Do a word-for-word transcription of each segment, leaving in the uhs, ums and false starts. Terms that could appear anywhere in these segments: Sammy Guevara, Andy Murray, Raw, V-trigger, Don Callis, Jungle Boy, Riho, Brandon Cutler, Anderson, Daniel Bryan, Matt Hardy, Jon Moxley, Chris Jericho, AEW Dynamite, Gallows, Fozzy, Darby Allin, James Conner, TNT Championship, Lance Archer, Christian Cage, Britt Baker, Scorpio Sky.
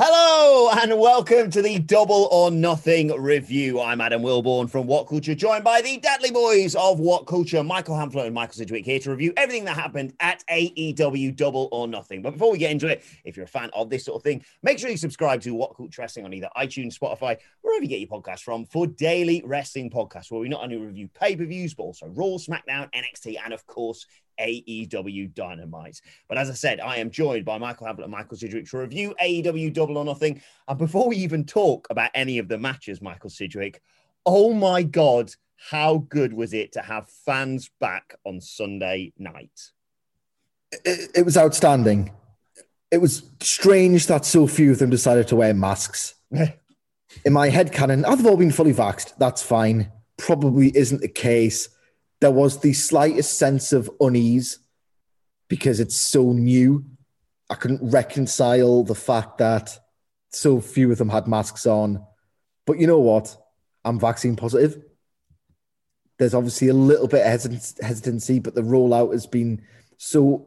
Hello and welcome to the Double or Nothing review. I'm Adam Wilborn from What Culture, joined by the Dudley Boys of What Culture, Michael Hamflett and Michael Sidgwick, here to review everything that happened at A E W Double or Nothing. But before we get into it, if you're a fan of this sort of thing, make sure you subscribe to What Culture Wrestling on either iTunes, Spotify, wherever you get your podcasts from, for daily wrestling podcasts where we not only review pay-per-views, but also Raw, SmackDown, N X T, and of course, A E W Dynamite. But as I said, I am joined by Michael Hamflett and Michael Sidgwick to review A E W Double or Nothing. And before we even talk about any of the matches, Michael Sidgwick, oh my God, how good was it to have fans back on Sunday night? It, it was outstanding. It was strange that so few of them decided to wear masks. In my head canon, I've all been fully vaxxed. That's fine. Probably isn't the case. There was the slightest sense of unease because it's so new. I couldn't reconcile the fact that so few of them had masks on. But you know what? I'm vaccine positive. There's obviously a little bit of hesit- hesitancy, but the rollout has been so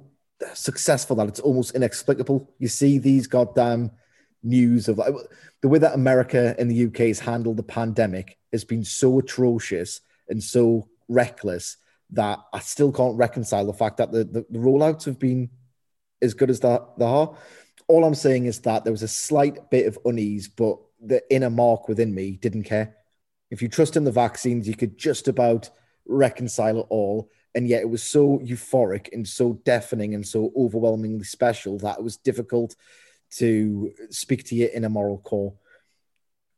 successful that it's almost inexplicable. You see these goddamn news of like, the way that America and the U K has handled the pandemic has been so atrocious and so reckless that I still can't reconcile the fact that the, the, the rollouts have been as good as they are. All I'm saying is that there was a slight bit of unease, but the inner Mark within me didn't care. If you trust in the vaccines, you could just about reconcile it all. And yet it was so euphoric and so deafening and so overwhelmingly special that it was difficult to speak to your inner moral core.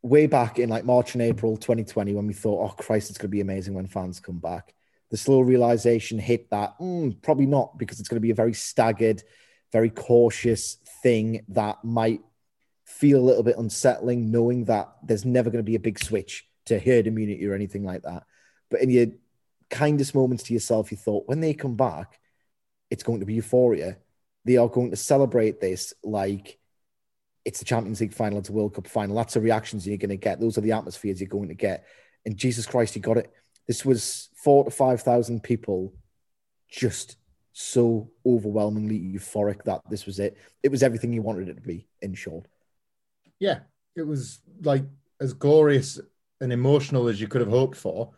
Way back in like March and April twenty twenty, when we thought, oh, Christ, it's going to be amazing when fans come back, the slow realization hit that mm, probably not, because it's going to be a very staggered, very cautious thing that might feel a little bit unsettling, knowing that there's never going to be a big switch to herd immunity or anything like that. But in your kindest moments to yourself, you thought, when they come back, it's going to be euphoria. They are going to celebrate this like it's the Champions League final, it's a World Cup final. That's the reactions you're going to get. Those are the atmospheres you're going to get. And Jesus Christ, you got it. This was four to five thousand people just so overwhelmingly euphoric that this was it. It was everything you wanted it to be, in short. Yeah, it was like as glorious and emotional as you could have hoped for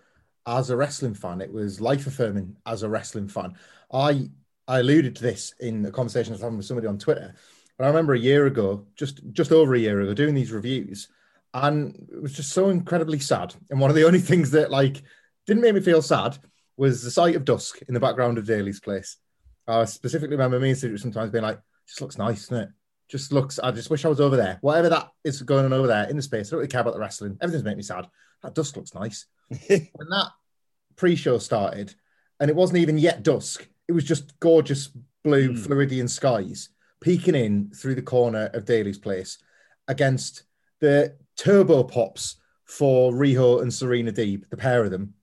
as a wrestling fan. It was life-affirming as a wrestling fan. I, I alluded to this in the conversation I was having with somebody on Twitter. I remember a year ago, just, just over a year ago, doing these reviews, and it was just so incredibly sad. And one of the only things that like didn't make me feel sad was the sight of dusk in the background of Daily's Place. I specifically remember me and Cedric sometimes being like, just looks nice, doesn't it? Just looks, I just wish I was over there. Whatever that is going on over there in the space, I don't really care about the wrestling. Everything's making me sad. That dusk looks nice. When that pre-show started, and it wasn't even yet dusk, it was just gorgeous blue mm. Floridian skies peeking in through the corner of Daily's Place against the turbo pops for Riho and Serena Deeb, the pair of them.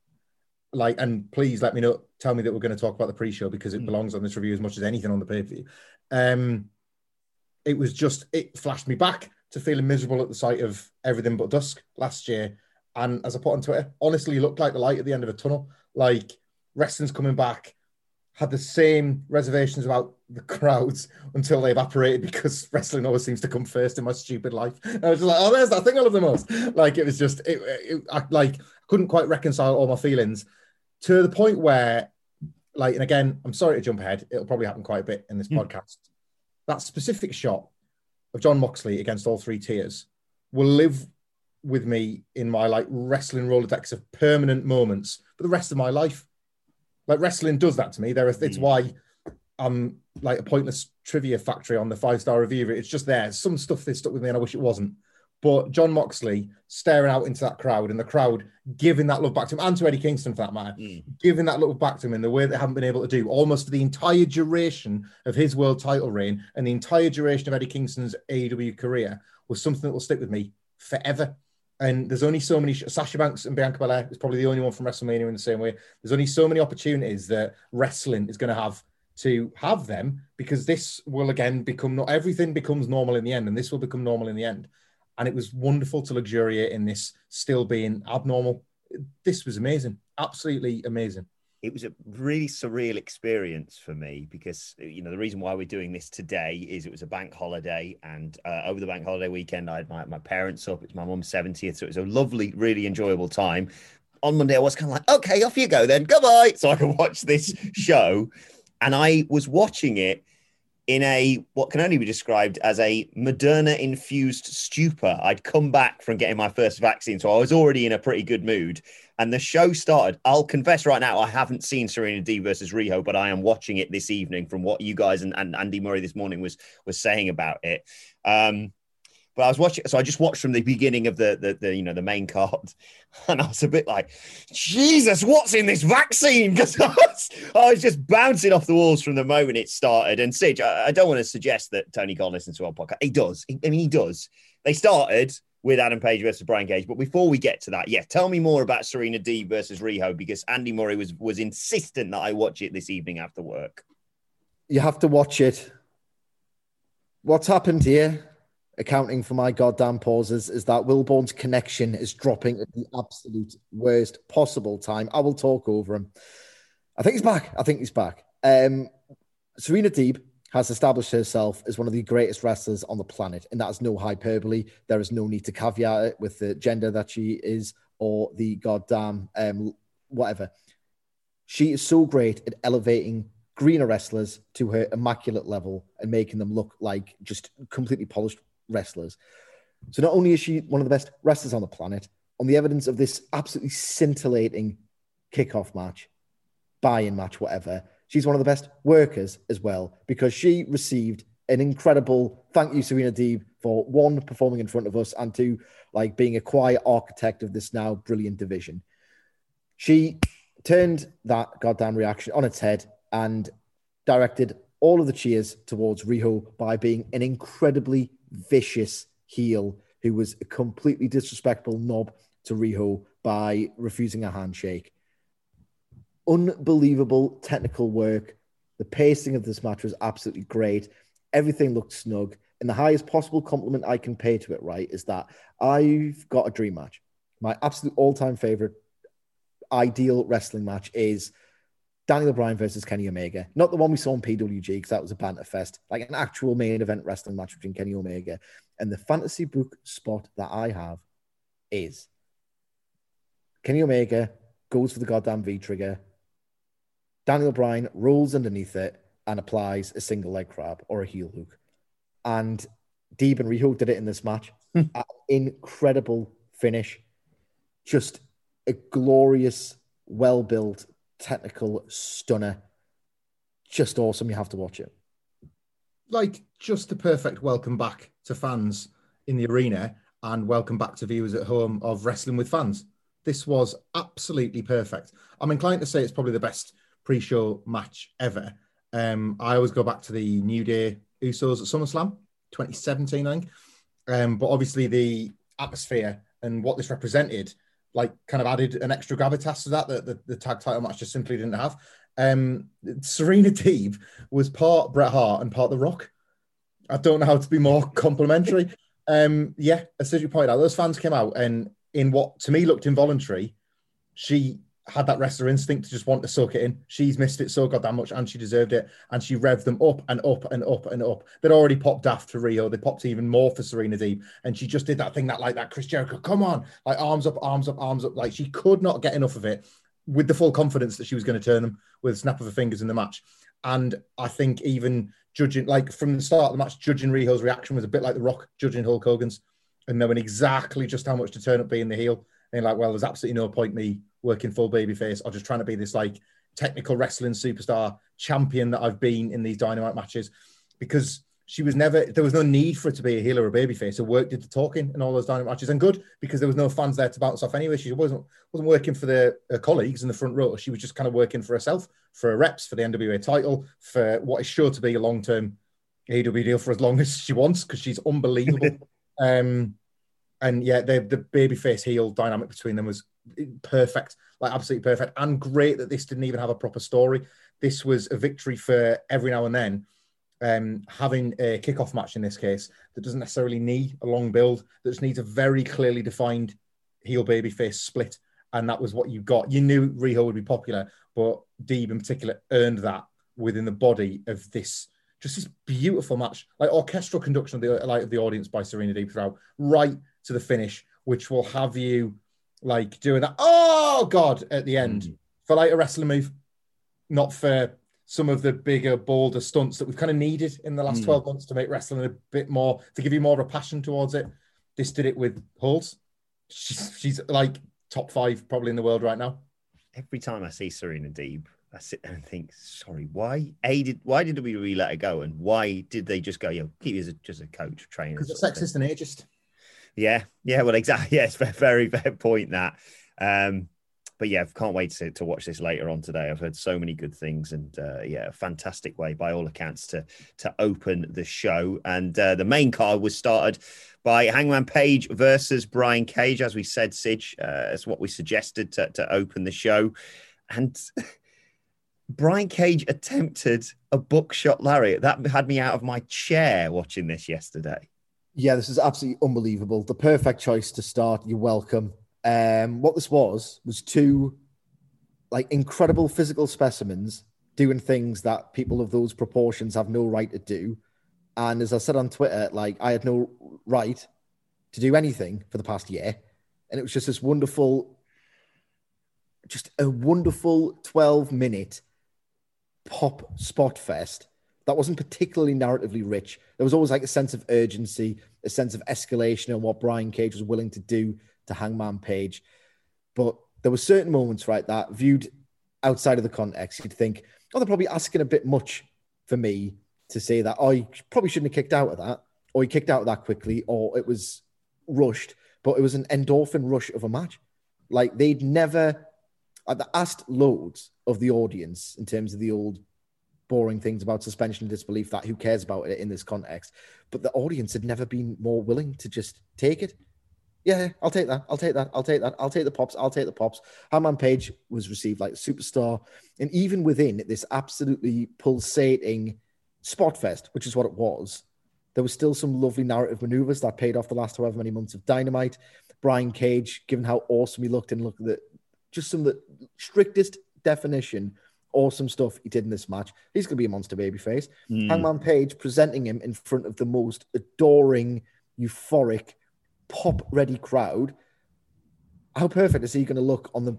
Like, and please let me know, tell me that we're going to talk about the pre-show because it belongs on this review as much as anything on the pay-per-view. Um, it was just, it flashed me back to feeling miserable at the sight of everything but dusk last year. And as I put on Twitter, honestly, it looked like the light at the end of a tunnel. Like, wrestling's coming back. had the same reservations about the crowds until they evaporated, because wrestling always seems to come first in my stupid life. And I was just like, oh, there's that thing I love the most. Like, it was just, it, it, I, like, I couldn't quite reconcile all my feelings to the point where, like, and again, I'm sorry to jump ahead. It'll probably happen quite a bit in this mm. podcast. That specific shot of Jon Moxley against all three tiers will live with me in my, like, wrestling Rolodex of permanent moments for the rest of my life. Like, wrestling does that to me. There, it's why I'm like a pointless trivia factory on the five-star review. It's just there. Some stuff that stuck with me, and I wish it wasn't. But Jon Moxley staring out into that crowd, and the crowd giving that love back to him, and to Eddie Kingston for that matter, mm. giving that love back to him in the way they haven't been able to do almost the entire duration of his world title reign, and the entire duration of Eddie Kingston's A E W career, was something that will stick with me forever. And there's only so many, Sasha Banks and Bianca Belair is probably the only one from WrestleMania in the same way. There's only so many opportunities that wrestling is going to have to have them, because this will again become, not everything becomes normal in the end, and this will become normal in the end. And it was wonderful to luxuriate in this still being abnormal. This was amazing. Absolutely amazing. It was a really surreal experience for me, because, you know, the reason why we're doing this today is it was a bank holiday, and uh, over the bank holiday weekend, I had my, my parents up. It's my mum's seventieth, so it was a lovely, really enjoyable time. On Monday, I was kind of like, okay, off you go then, goodbye, so I could watch this show. And I was watching it in a, what can only be described as a Moderna-infused stupor. I'd come back from getting my first vaccine, so I was already in a pretty good mood. And the show started. I'll confess right now, I haven't seen Serena Deeb versus Riho, but I am watching it this evening from what you guys and, and Andy Murray this morning was was saying about it. Um, but I was watching, so I just watched from the beginning of the, the, the, you know, the main card. And I was a bit like, Jesus, what's in this vaccine? Because I, I was just bouncing off the walls from the moment it started. And Sidge, I, I don't want to suggest that Tony Khan listens to our podcast. He does. He, I mean, he does. They started with Adam Page versus Brian Cage. But before we get to that, yeah, tell me more about Serena Deeb versus Riho, because Andy Murray was was insistent that I watch it this evening after work. You have to watch it. What's happened here, accounting for my goddamn pauses, is that Wilborn's connection is dropping at the absolute worst possible time. I will talk over him. I think he's back. I think he's back. Um, Serena Deeb has established herself as one of the greatest wrestlers on the planet, and that is no hyperbole. There is no need to caveat it with the gender that she is or the goddamn um, whatever. She is so great at elevating greener wrestlers to her immaculate level and making them look like just completely polished wrestlers. So not only is she one of the best wrestlers on the planet, on the evidence of this absolutely scintillating kickoff match, buy-in match, whatever, she's one of the best workers as well, because she received an incredible thank you, Serena Deeb, for one, performing in front of us, and two, like, being a quiet architect of this now brilliant division. She turned that goddamn reaction on its head and directed all of the cheers towards Riho by being an incredibly vicious heel who was a completely disrespectful knob to Riho by refusing a handshake. Unbelievable technical work. The pacing of this match was absolutely great. Everything looked snug. And the highest possible compliment I can pay to it, right, is that I've got a dream match. My absolute all-time favorite ideal wrestling match is Daniel Bryan versus Kenny Omega. Not the one we saw on P W G, because that was a banter fest. Like an actual main event wrestling match between Kenny Omega. And the fantasy book spot that I have is Kenny Omega goes for the goddamn V-trigger. Daniel Bryan rolls underneath it and applies a single leg crab or a heel hook. And Deeb and Riho did it in this match. An incredible finish. Just a glorious, well-built technical stunner. Just awesome. You have to watch it. Like, just the perfect welcome back to fans in the arena and welcome back to viewers at home of Wrestling with Fans. This was absolutely perfect. I'm inclined to say it's probably the best pre-show match ever. Um, I always go back to the New Day Usos at SummerSlam twenty seventeen, I think. Um, but obviously the atmosphere and what this represented, like, kind of added an extra gravitas to that that the, the tag title match just simply didn't have. Um, Serena Deeb was part Bret Hart and part The Rock. I don't know how to be more complimentary. Um, yeah, as you pointed out, those fans came out, and in what to me looked involuntary, she had that wrestler instinct to just want to soak it in. She's missed it so goddamn much, and she deserved it. And she revved them up and up and up and up. They'd already popped daft for Riho. They popped even more for Serena Deeb. And she just did that thing that, like, that Chris Jericho, come on, like, arms up, arms up, arms up. Like, she could not get enough of it with the full confidence that she was going to turn them with a snap of her fingers in the match. And I think even judging, like, from the start of the match, judging Riho's reaction was a bit like The Rock judging Hulk Hogan's, and knowing exactly just how much to turn up being the heel. And like, well, there's absolutely no point me working full babyface or just trying to be this, like, technical wrestling superstar champion that I've been in these Dynamite matches, because she was never, there was no need for it to be a heel or a babyface. Her work did the talking in all those Dynamite matches, and good, because there was no fans there to bounce off anyway. She wasn't wasn't working for the her colleagues in the front row. She was just kind of working for herself, for her reps, for the N W A title, for what is sure to be a long-term A E W deal for as long as she wants, because she's unbelievable. um, and yeah, the, the babyface heel dynamic between them was perfect, like absolutely perfect, and great that this didn't even have a proper story. This was a victory for every now and then um, having a kickoff match in this case that doesn't necessarily need a long build, that just needs a very clearly defined heel babyface split, and that was what you got. You knew Riho would be popular, but Deeb in particular earned that within the body of this, just this beautiful match, like orchestral conduction of the, like, of the audience by Serena Deeb throughout, right to the finish, which will have you, like, doing that, oh God, at the end mm. for, like, a wrestling move, not for some of the bigger, bolder stunts that we've kind of needed in the last mm. twelve months to make wrestling a bit more, to give you more of a passion towards it. This did it with holds. She's, she's like top five probably in the world right now. Every time I see Serena Deeb, I sit there and think, sorry, why A, did why did we really let her go? And why did they just go, yo, keep you as a, just a coach, trainer? Because it's sexist and ageist. Yeah, yeah, well, exactly. Yes, yeah, very fair point that. Um, but yeah, can't wait to, to watch this later on today. I've heard so many good things, and uh, yeah, a fantastic way by all accounts to to open the show. And uh, the main card was started by Hangman Page versus Brian Cage, as we said, Sidge. Uh, it's what we suggested to, to open the show, and Brian Cage attempted a buckshot lariat. That had me out of my chair watching this yesterday. Yeah, this is absolutely unbelievable. The perfect choice to start. You're welcome. Um, what this was, was two, like, incredible physical specimens doing things that people of those proportions have no right to do. And as I said on Twitter, like, I had no right to do anything for the past year. And it was just this wonderful, just a wonderful twelve-minute pop spot fest that wasn't particularly narratively rich. There was always, like, a sense of urgency, a sense of escalation and what Brian Cage was willing to do to Hangman Page. But there were certain moments, right, that viewed outside of the context, you'd think, oh, they're probably asking a bit much for me to say that, oh, you probably shouldn't have kicked out of that, or you kicked out of that quickly, or it was rushed. But it was an endorphin rush of a match. Like, they'd never, like, they asked loads of the audience in terms of the old boring things about suspension of disbelief, that who cares about it in this context, but the audience had never been more willing to just take it. Yeah, I'll take that, I'll take that, I'll take that, I'll take the pops, I'll take the pops. Hangman Page was received like a superstar, and even within this absolutely pulsating spot fest, which is what it was, there was still some lovely narrative maneuvers that paid off the last however many months of Dynamite. Brian Cage, given how awesome he looked, and look at the, just some of the strictest definition awesome stuff he did in this match. He's going to be a monster babyface. Mm. Hangman Page presenting him in front of the most adoring, euphoric, pop-ready crowd. How perfect is he going to look on the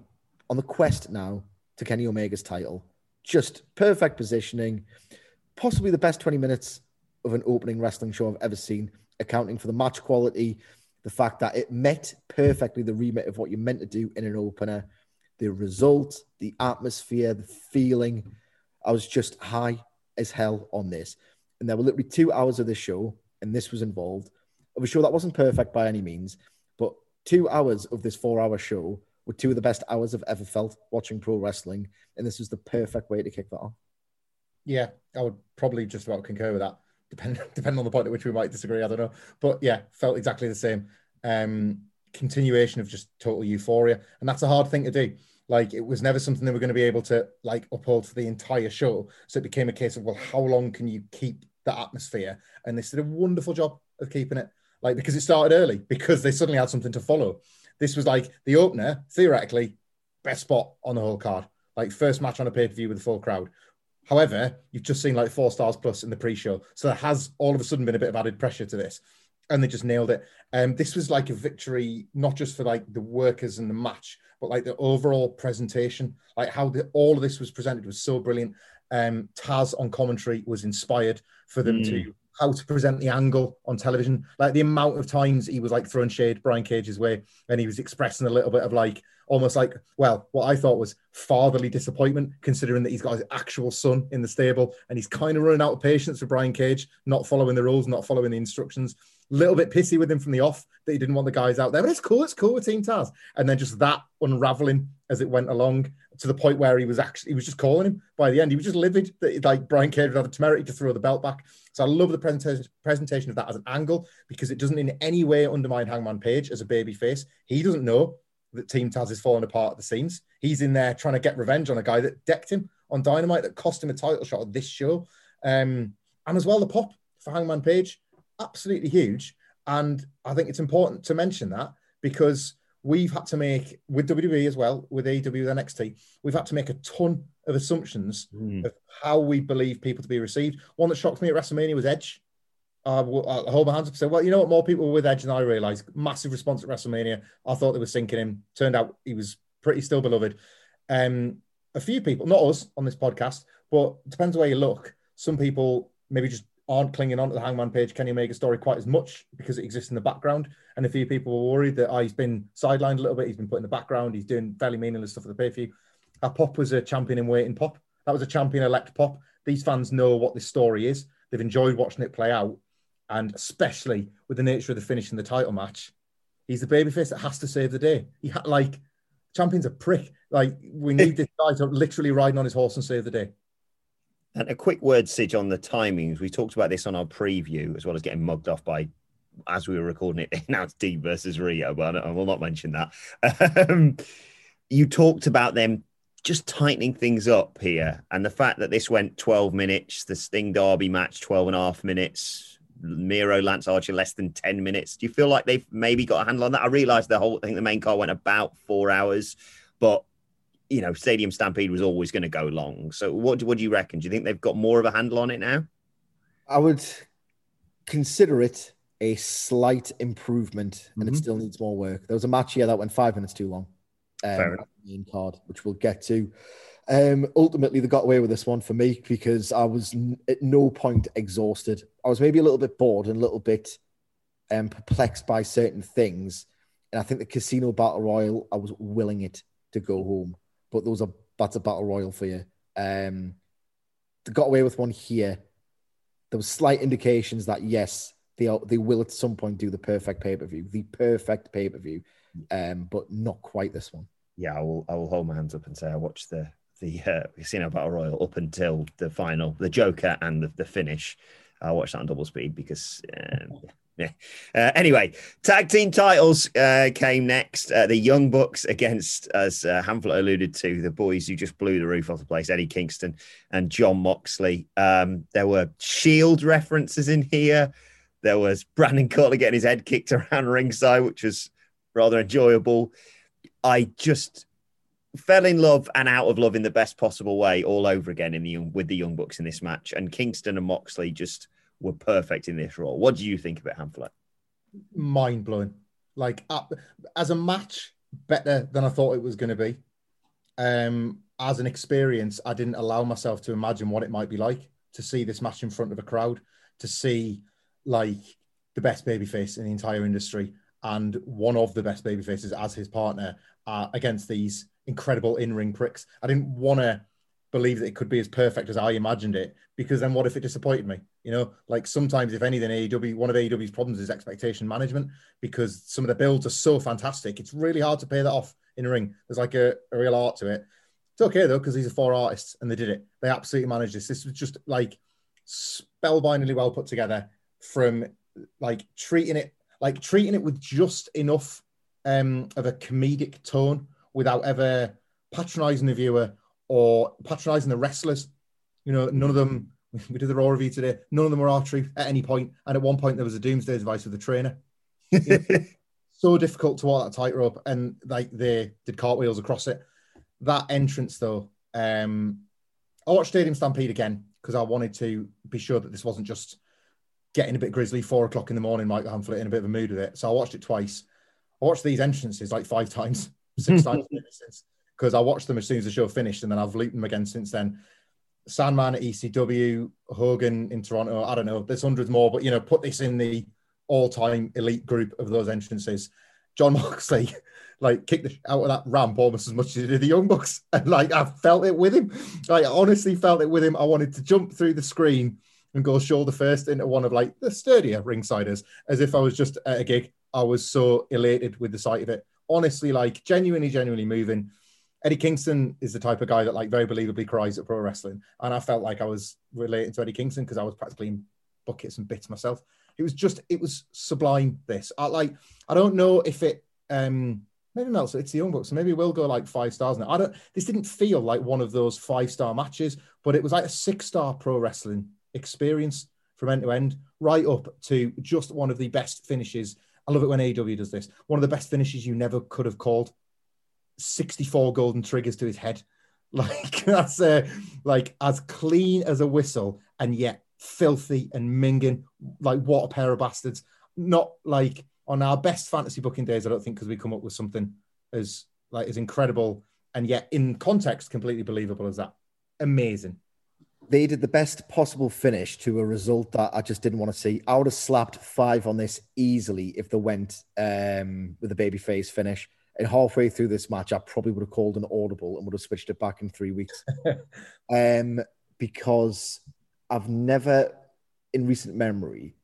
on the quest now to Kenny Omega's title? Just perfect positioning. Possibly the best twenty minutes of an opening wrestling show I've ever seen, accounting for the match quality, the fact that it met perfectly the remit of what you're meant to do in an opener. The result, the atmosphere, the feeling. I was just high as hell on this. And there were literally two hours of this show, and this was involved. Of a show that wasn't perfect by any means, but two hours of this four-hour show were two of the best hours I've ever felt watching pro wrestling, and this was the perfect way to kick that off. Yeah, I would probably just about concur with that, depending, depending on the point at which we might disagree, I don't know. But yeah, felt exactly the same. Um continuation of just total euphoria, and that's a hard thing to do. Like, it was never something that we're going to be able to, like, uphold for the entire show, so it became a case of, well, how long can you keep the atmosphere? And they did a wonderful job of keeping it, like, because it started early, because they suddenly had something to follow. This was like the opener, theoretically, best spot on the whole card. Like, first match on a pay-per-view with a full crowd. However, you've just seen like four stars plus in the pre-show. So there has all of a sudden been a bit of added pressure to this. And they just nailed it. Um, this was like a victory, not just for like the workers and the match, but like the overall presentation, like how the, all of this was presented was so brilliant. Um, Taz on commentary was inspired for them mm. to how to present the angle on television. Like the amount of times he was like throwing shade Brian Cage's way, and he was expressing a little bit of like, almost like, well, what I thought was fatherly disappointment, considering that he's got his actual son in the stable and he's kind of running out of patience with Brian Cage, not following the rules, not following the instructions. A little bit pissy with him from the off that he didn't want the guys out there, but it's cool, it's cool with Team Taz. And then just that unraveling as it went along to the point where he was actually, he was just calling him by the end. He was just livid that like Brian Cage would have the temerity to throw the belt back. So I love the presentation presentation of that as an angle, because it doesn't in any way undermine Hangman Page as a baby face. He doesn't know that Team Taz is falling apart at the seams. He's in there trying to get revenge on a guy that decked him on Dynamite, that cost him a title shot at this show. Um, and as well, the pop for Hangman Page, absolutely huge. And I think it's important to mention that, because we've had to make, with W W E as well, with A E W and N X T, we've had to make a ton of assumptions mm. of how we believe people to be received. One that shocked me at WrestleMania was Edge. Uh, I hold my hands up and say, well, you know what, more people were with Edge than I realised. Massive response at WrestleMania. I thought they were sinking him. Turned out he was pretty still beloved. Um, a few people, not us on this podcast, but depends on where you look. Some people maybe just aren't clinging on to the Hangman Page, Kenny Omega story quite as much because it exists in the background. And a few people were worried that oh, he's been sidelined a little bit. He's been put in the background. He's doing fairly meaningless stuff at the pay-per-view. Our pop was a champion in waiting pop. That was a champion-elect pop. These fans know what this story is. They've enjoyed watching it play out. And especially with the nature of the finish in the title match, he's the babyface that has to save the day. He had like, champion's a prick. Like, we need this guy to literally ride on his horse and save the day. And a quick word, Sig, on the timings. We talked about this on our preview, as well as getting mugged off by, as we were recording it, they announced Deeb versus Riho, but I will not mention that. Um, you talked about them just tightening things up here. And the fact that this went twelve minutes, the Sting Derby match, twelve and a half minutes, Miro, Lance Archer, less than ten minutes. Do you feel like they've maybe got a handle on that? I realised the whole thing, the main card went about four hours, but, you know, Stadium Stampede was always going to go long. So what do, what do you reckon? Do you think they've got more of a handle on it now? I would consider it a slight improvement, and mm-hmm. it still needs more work. There was a match here that went five minutes too long. Um, Fair enough. Main card, which we'll get to. Um, ultimately, they got away with this one for me because I was n- at no point exhausted. I was maybe a little bit bored and a little bit um, perplexed by certain things. And I think the Casino Battle Royal, I was willing it to go home. But those are, that's a Battle Royal for you. Um, they got away with one here. There were slight indications that, yes, they are, they will at some point do the perfect pay-per-view, the perfect pay-per-view, um, but not quite this one. Yeah, I will, I will hold my hands up and say I watched the... the uh, Casino Battle Royal up until the final, the Joker and the, the finish. I watched that on double speed because, um, yeah. Uh, anyway, tag team titles uh, came next. Uh, the Young Bucks against, as uh, Hamflett alluded to, the boys who just blew the roof off the place, Eddie Kingston and Jon Moxley. Um, there were Shield references in here. There was Brandon Cutler getting his head kicked around ringside, which was rather enjoyable. I just... fell in love and out of love in the best possible way all over again in the with the Young Bucks in this match. And Kingston and Moxley just were perfect in this role. What do you think of it, Hamflett? Mind-blowing. Like, as a match, better than I thought it was going to be. Um, as an experience, I didn't allow myself to imagine what it might be like to see this match in front of a crowd, to see, like, the best babyface in the entire industry and one of the best babyfaces as his partner uh, against these incredible in-ring pricks. I didn't want to believe that it could be as perfect as I imagined it, because then what if it disappointed me? You know, like sometimes, if anything, A E W, one of A E W's problems is expectation management, because some of the builds are so fantastic. It's really hard to pay that off in a ring. There's like a, a real art to it. It's okay though, because these are four artists and they did it. They absolutely managed this. This was just like spellbindingly well put together, from like treating it, like treating it with just enough um, of a comedic tone, without ever patronising the viewer or patronising the wrestlers. You know, none of them, we did the Raw review today, none of them were R-Truth at any point. And at one point, there was a doomsday device with a trainer. You know, so difficult to walk that tightrope, and like they did cartwheels across it. that entrance, though, um, I watched Stadium Stampede again because I wanted to be sure that this wasn't just getting a bit grisly, four o'clock in the morning, Michael Hamflett in a bit of a mood with it. So I watched it twice. I watched these entrances like five times, six times since, because I watched them as soon as the show finished, and then I've looped them again since then. Sandman at E C W, Hogan in Toronto, I don't know, there's hundreds more, but, you know, put this in the all-time elite group of those entrances. Jon Moxley, like, kicked the, out of that ramp almost as much as he did the Young Bucks. And, like, I felt it with him. Like, I honestly felt it with him. I wanted to jump through the screen and go shoulder first into one of, like, the sturdier ringsiders, as if I was just at a gig. I was so elated with the sight of it. Honestly, like, genuinely, genuinely moving. Eddie Kingston is the type of guy that, like, very believably cries at pro wrestling. And I felt like I was related to Eddie Kingston because I was practically in buckets and bits myself. It was just, it was sublime, this. I, like, I don't know if it, um, maybe not, so it's the Young Bucks, so maybe we'll go, like, five stars now. I don't, this didn't feel like one of those five-star matches, but it was like a six-star pro wrestling experience from end to end, right up to just one of the best finishes. I love it when A E W does this. One of the best finishes you never could have called. sixty-four golden triggers to his head, like that's uh, like as clean as a whistle, and yet filthy and minging. Like, what a pair of bastards! Not like on our best fantasy booking days, I don't think, because we come up with something as like as incredible and yet in context completely believable as that. Amazing. They did the best possible finish to a result that I just didn't want to see. I would have slapped five on this easily if they went um, with a babyface finish. And halfway through this match, I probably would have called an audible and would have switched it back in three weeks. um, because I've never, in recent memory,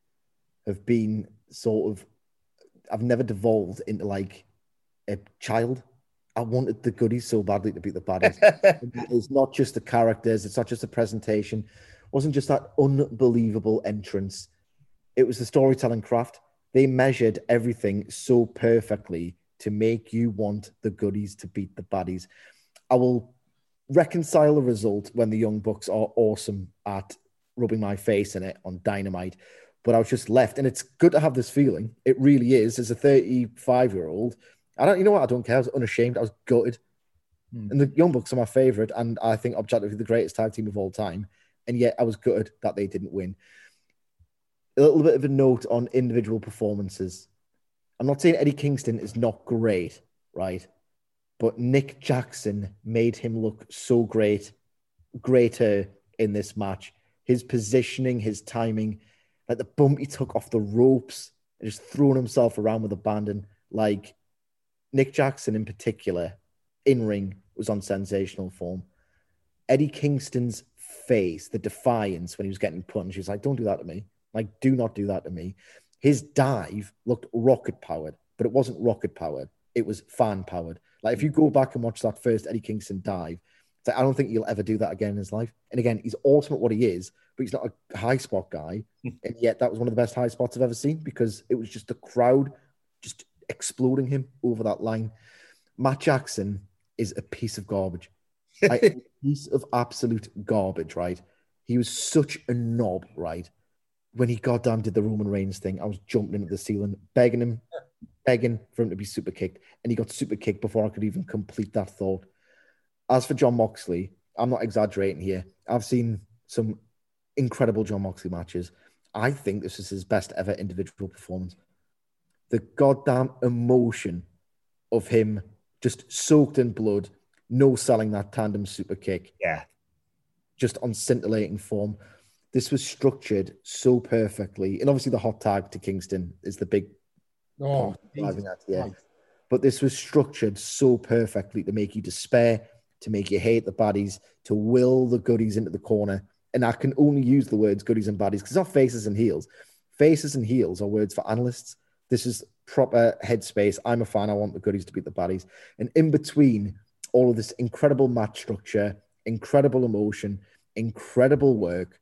have been sort of, I've never devolved into like a child. I wanted the goodies so badly to beat the baddies. It's not just the characters. It's not just the presentation. It wasn't just that unbelievable entrance. It was the storytelling craft. They measured everything so perfectly to make you want the goodies to beat the baddies. I will reconcile the result when the Young Bucks are awesome at rubbing my face in it on Dynamite, but I was just left. And it's good to have this feeling. It really is. As a thirty-five-year-old, I don't. You know what? I don't care. I was unashamed. I was gutted. Mm. And the Young Bucks are my favourite, and I think objectively the greatest tag team of all time. And yet I was gutted that they didn't win. A little bit of a note on individual performances. I'm not saying Eddie Kingston is not great, right? But Nick Jackson made him look so great, greater in this match. His positioning, his timing, like the bump he took off the ropes and just throwing himself around with abandon. Like, Nick Jackson in particular, in ring, was on sensational form. Eddie Kingston's face, the defiance when he was getting punched, he was like, don't do that to me. Like, do not do that to me. His dive looked rocket-powered, but it wasn't rocket-powered. It was fan-powered. Like, if you go back and watch that first Eddie Kingston dive, it's like, I don't think he'll ever do that again in his life. And again, he's awesome at what he is, but he's not a high-spot guy. And yet, that was one of the best high spots I've ever seen because it was just the crowd just exploding him over that line. Matt Jackson is a piece of garbage. Like, a piece of absolute garbage, right? He was such a knob, right? When he goddamn did the Roman Reigns thing, I was jumping into the ceiling, begging him, begging for him to be super kicked. And he got super kicked before I could even complete that thought. As for Jon Moxley, I'm not exaggerating here. I've seen some incredible Jon Moxley matches. I think this is his best ever individual performance. The goddamn emotion of him just soaked in blood, no selling that tandem super kick. Yeah. Just on scintillating form. This was structured so perfectly. And obviously the hot tag to Kingston is the big... Oh, driving at the end. But this was structured so perfectly to make you despair, to make you hate the baddies, to will the goodies into the corner. And I can only use the words goodies and baddies because it's not faces and heels. Faces and heels are words for analysts. This is proper headspace. I'm a fan. I want the goodies to beat the baddies. And in between all of this incredible match structure, incredible emotion, incredible work,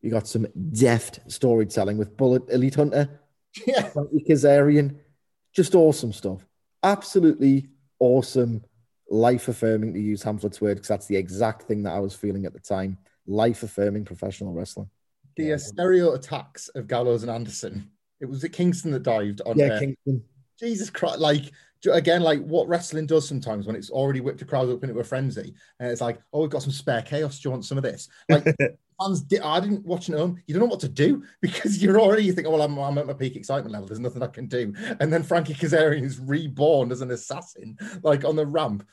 you got some deft storytelling with Bullet Elite Hunter, yeah. Frankie Kazarian, just awesome stuff. Absolutely awesome, life-affirming, to use Hamflett's word, because that's the exact thing that I was feeling at the time. Life-affirming professional wrestling. The yeah. uh, stereo attacks of Gallows and Anderson. It was it Kingston that dived on. Yeah, uh, Kingston. Jesus Christ! Like again, like what wrestling does sometimes when it's already whipped a crowd up into a frenzy, and it's like, oh, we've got some spare chaos. Do you want some of this? Like, fans, di- I didn't watch it at home. You don't know what to do because you're already, you think, oh, well, I'm, I'm at my peak excitement level. There's nothing I can do. And then Frankie Kazarian is reborn as an assassin, like on the ramp.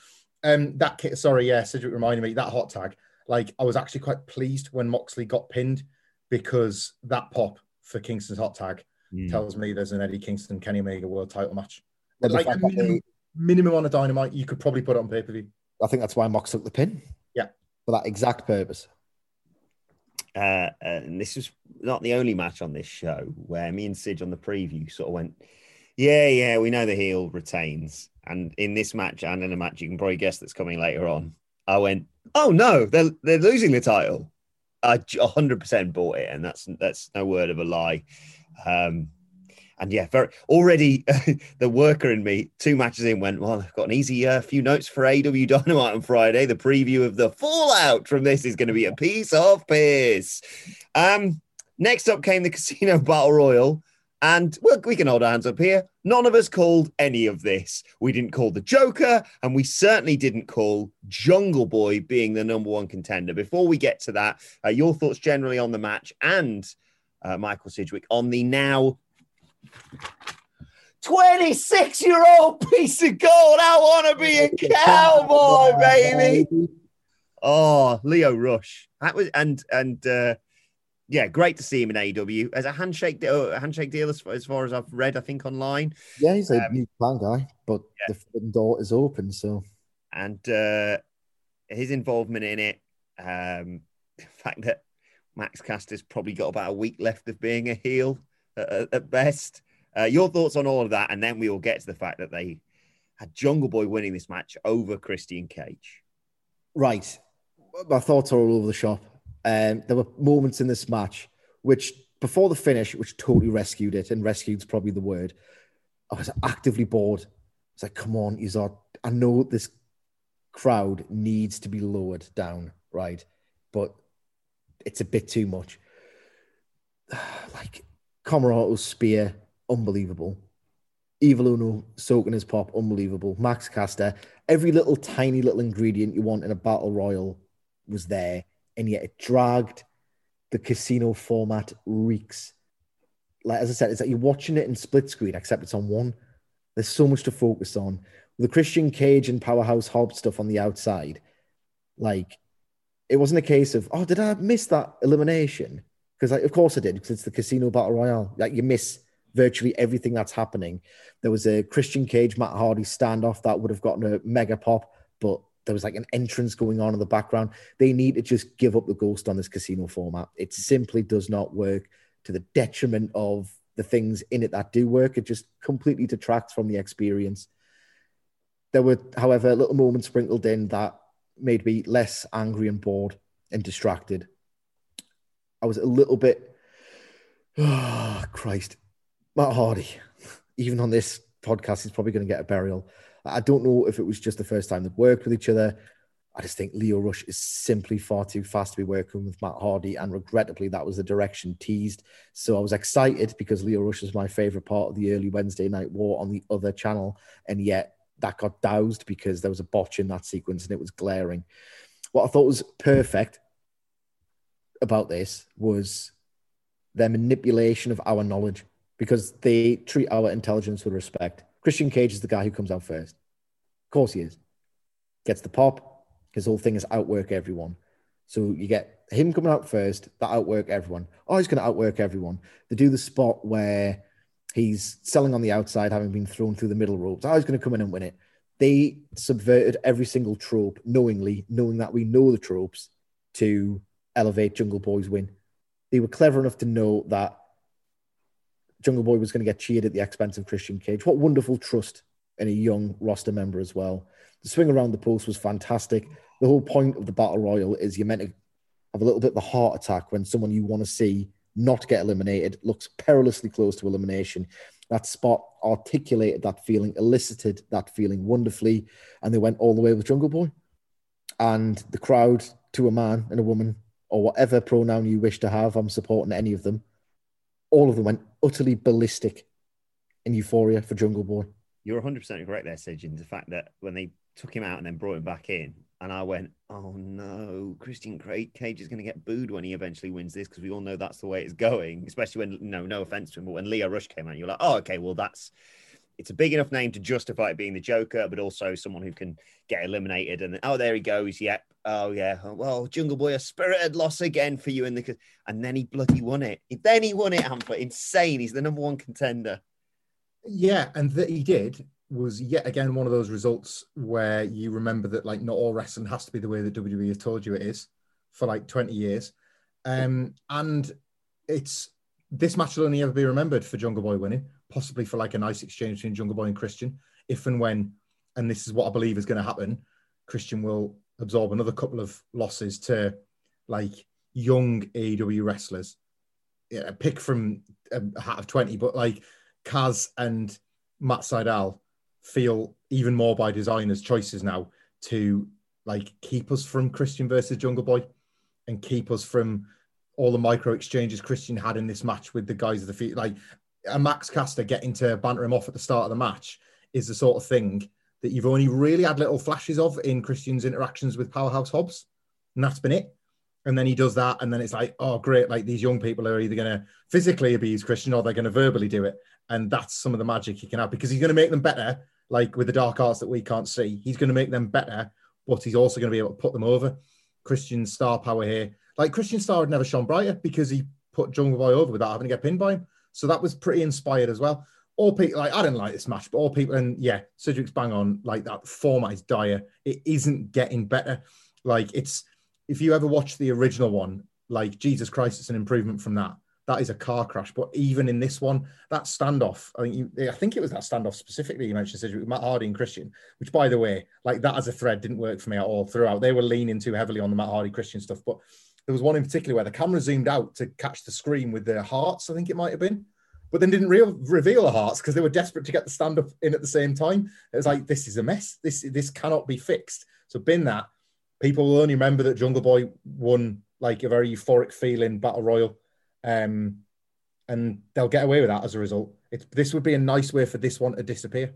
Um, that kid, sorry, yeah, Cedric reminded me, that hot tag. Like, I was actually quite pleased when Moxley got pinned because that pop for Kingston's hot tag mm. tells me there's an Eddie Kingston, Kenny Omega world title match. Well, like a minimum, minimum on a Dynamite, you could probably put it on pay-per-view. I think that's why Mox took the pin. Yeah. For that exact purpose. Uh, and this is not the only match on this show where me and Sid on the preview sort of went, yeah, yeah, we know the heel retains. And in this match and in a match you can probably guess that's coming later on, I went, oh no, they're, they're losing the title. I one hundred percent bought it, and that's that's no word of a lie. Um, and yeah, very already the worker in me, two matches in, went, well, I've got an easy uh, few notes for A E W Dynamite on Friday. The preview of the fallout from this is going to be a piece of piss. Um, next up came the Casino Battle Royal. And well, we can hold our hands up here. None of us called any of this. We didn't call the Joker, and we certainly didn't call Jungle Boy being the number one contender. Before we get to that, uh, your thoughts generally on the match and uh, Michael Sidgwick on the now twenty-six-year-old piece of gold. I want to be a cowboy, baby. Oh, Lio Rush. That was and and. Uh, Yeah, great to see him in A E W as a handshake deal, a handshake deal as far, as far as I've read, I think, online. Yeah, he's a um, new plan guy, but yeah. The door is open, so. And uh, his involvement in it, um, the fact that Max Caster's probably got about a week left of being a heel at, at best. Uh, your thoughts on all of that, and then we will get to the fact that they had Jungle Boy winning this match over Christian Cage. Right. My thoughts are all over the shop. Um, there were moments in this match which, before the finish, which totally rescued it, and rescued's probably the word. I was actively bored. It's like, come on, you are. I know this crowd needs to be lowered down, right? But it's a bit too much. Like Camarato's spear, unbelievable. Evil Uno soaking his pop, unbelievable. Max Caster, every little tiny little ingredient you want in a battle royal was there. And yet it dragged. The casino format reeks. Like, as I said, it's like you're watching it in split screen, except it's on one. There's so much to focus on. The Christian Cage and Powerhouse Hobbs stuff on the outside. Like, it wasn't a case of, oh, did I miss that elimination? Because, like, of course I did, because it's the Casino Battle Royale. Like, you miss virtually everything that's happening. There was a Christian Cage, Matt Hardy standoff that would have gotten a mega pop, but there was like an entrance going on in the background. They need to just give up the ghost on this casino format. It simply does not work, to the detriment of the things in it that do work. It just completely detracts from the experience. There were, however, little moments sprinkled in that made me less angry and bored and distracted. I was a little bit, oh, Christ, Matt Hardy, even on this podcast, he's probably going to get a burial. I don't know if it was just the first time they've worked with each other. I just think Lio Rush is simply far too fast to be working with Matt Hardy, and regrettably, that was the direction teased. So I was excited because Lio Rush was my favourite part of the early Wednesday Night War on the other channel, and yet that got doused because there was a botch in that sequence and it was glaring. What I thought was perfect about this was their manipulation of our knowledge, because they treat our intelligence with respect. Christian Cage is the guy who comes out first. Of course he is. Gets the pop. His whole thing is outwork everyone. So you get him coming out first, that outwork everyone. Oh, he's going to outwork everyone. They do the spot where he's selling on the outside, having been thrown through the middle ropes. Oh, he's going to come in and win it. They subverted every single trope knowingly, knowing that we know the tropes, to elevate Jungle Boy's win. They were clever enough to know that Jungle Boy was going to get cheered at the expense of Christian Cage. What wonderful trust in a young roster member as well. The swing around the post was fantastic. The whole point of the Battle Royal is you're meant to have a little bit of a heart attack when someone you want to see not get eliminated looks perilously close to elimination. That spot articulated that feeling, elicited that feeling wonderfully, and they went all the way with Jungle Boy. And the crowd, to a man and a woman, or whatever pronoun you wish to have, I'm supporting any of them, all of them went utterly ballistic in euphoria for Jungle Boy. you're one hundred percent correct there, Sid, in the fact that when they took him out and then brought him back in, and I went, oh no, Christian Cage is going to get booed when he eventually wins this, because we all know that's the way it's going, especially when, no, no offense to him, but when Lio Rush came out, you're like, oh, okay, well, that's, it's a big enough name to justify it being the Joker, but also someone who can get eliminated. And oh, there he goes. Yep. Oh, yeah. Well, Jungle Boy, a spirited loss again for you. In the, and then he bloody won it. Then he won it, Hamflett. Insane. He's the number one contender. Yeah. And that he did was yet again one of those results where you remember that, like, not all wrestling has to be the way that W W E has told you it is for like twenty years. Um, and it's, this match will only ever be remembered for Jungle Boy winning, possibly for like a nice exchange between Jungle Boy and Christian, if and when, and this is what I believe is going to happen, Christian will absorb another couple of losses to like young A E W wrestlers. Yeah, pick from a hat of twenty, but like Kaz and Matt Sydal feel even more by design as choices now to like keep us from Christian versus Jungle Boy and keep us from all the micro exchanges Christian had in this match with the guys of the feet. Like, a Max Caster getting to banter him off at the start of the match is the sort of thing that you've only really had little flashes of in Christian's interactions with Powerhouse Hobbs, and that's been it. And then he does that, and then it's like, oh, great, like these young people are either going to physically abuse Christian or they're going to verbally do it, and that's some of the magic he can have, because he's going to make them better, like with the dark arts that we can't see. He's going to make them better, but he's also going to be able to put them over. Christian's star power here. Like, Christian star had never shone brighter because he put Jungle Boy over without having to get pinned by him. So that was pretty inspired as well. All people, like, I didn't like this match, but all people, and yeah, Cedric's bang on, like, that format is dire. It isn't getting better. Like, it's, if you ever watch the original one, like, Jesus Christ, it's an improvement from that. That is a car crash. But even in this one, that standoff, I mean, you, I think it was that standoff specifically you mentioned, Cedric, with Matt Hardy and Christian, which, by the way, like, that as a thread didn't work for me at all throughout. They were leaning too heavily on the Matt Hardy Christian stuff, but there was one in particular where the camera zoomed out to catch the screen with their hearts, I think it might have been, but then didn't re- reveal the hearts because they were desperate to get the stand-up in at the same time. It was like, this is a mess. This this cannot be fixed. So bin that. People will only remember that Jungle Boy won like a very euphoric feeling Battle Royal, um, and they'll get away with that as a result. It's, this would be a nice way for this one to disappear.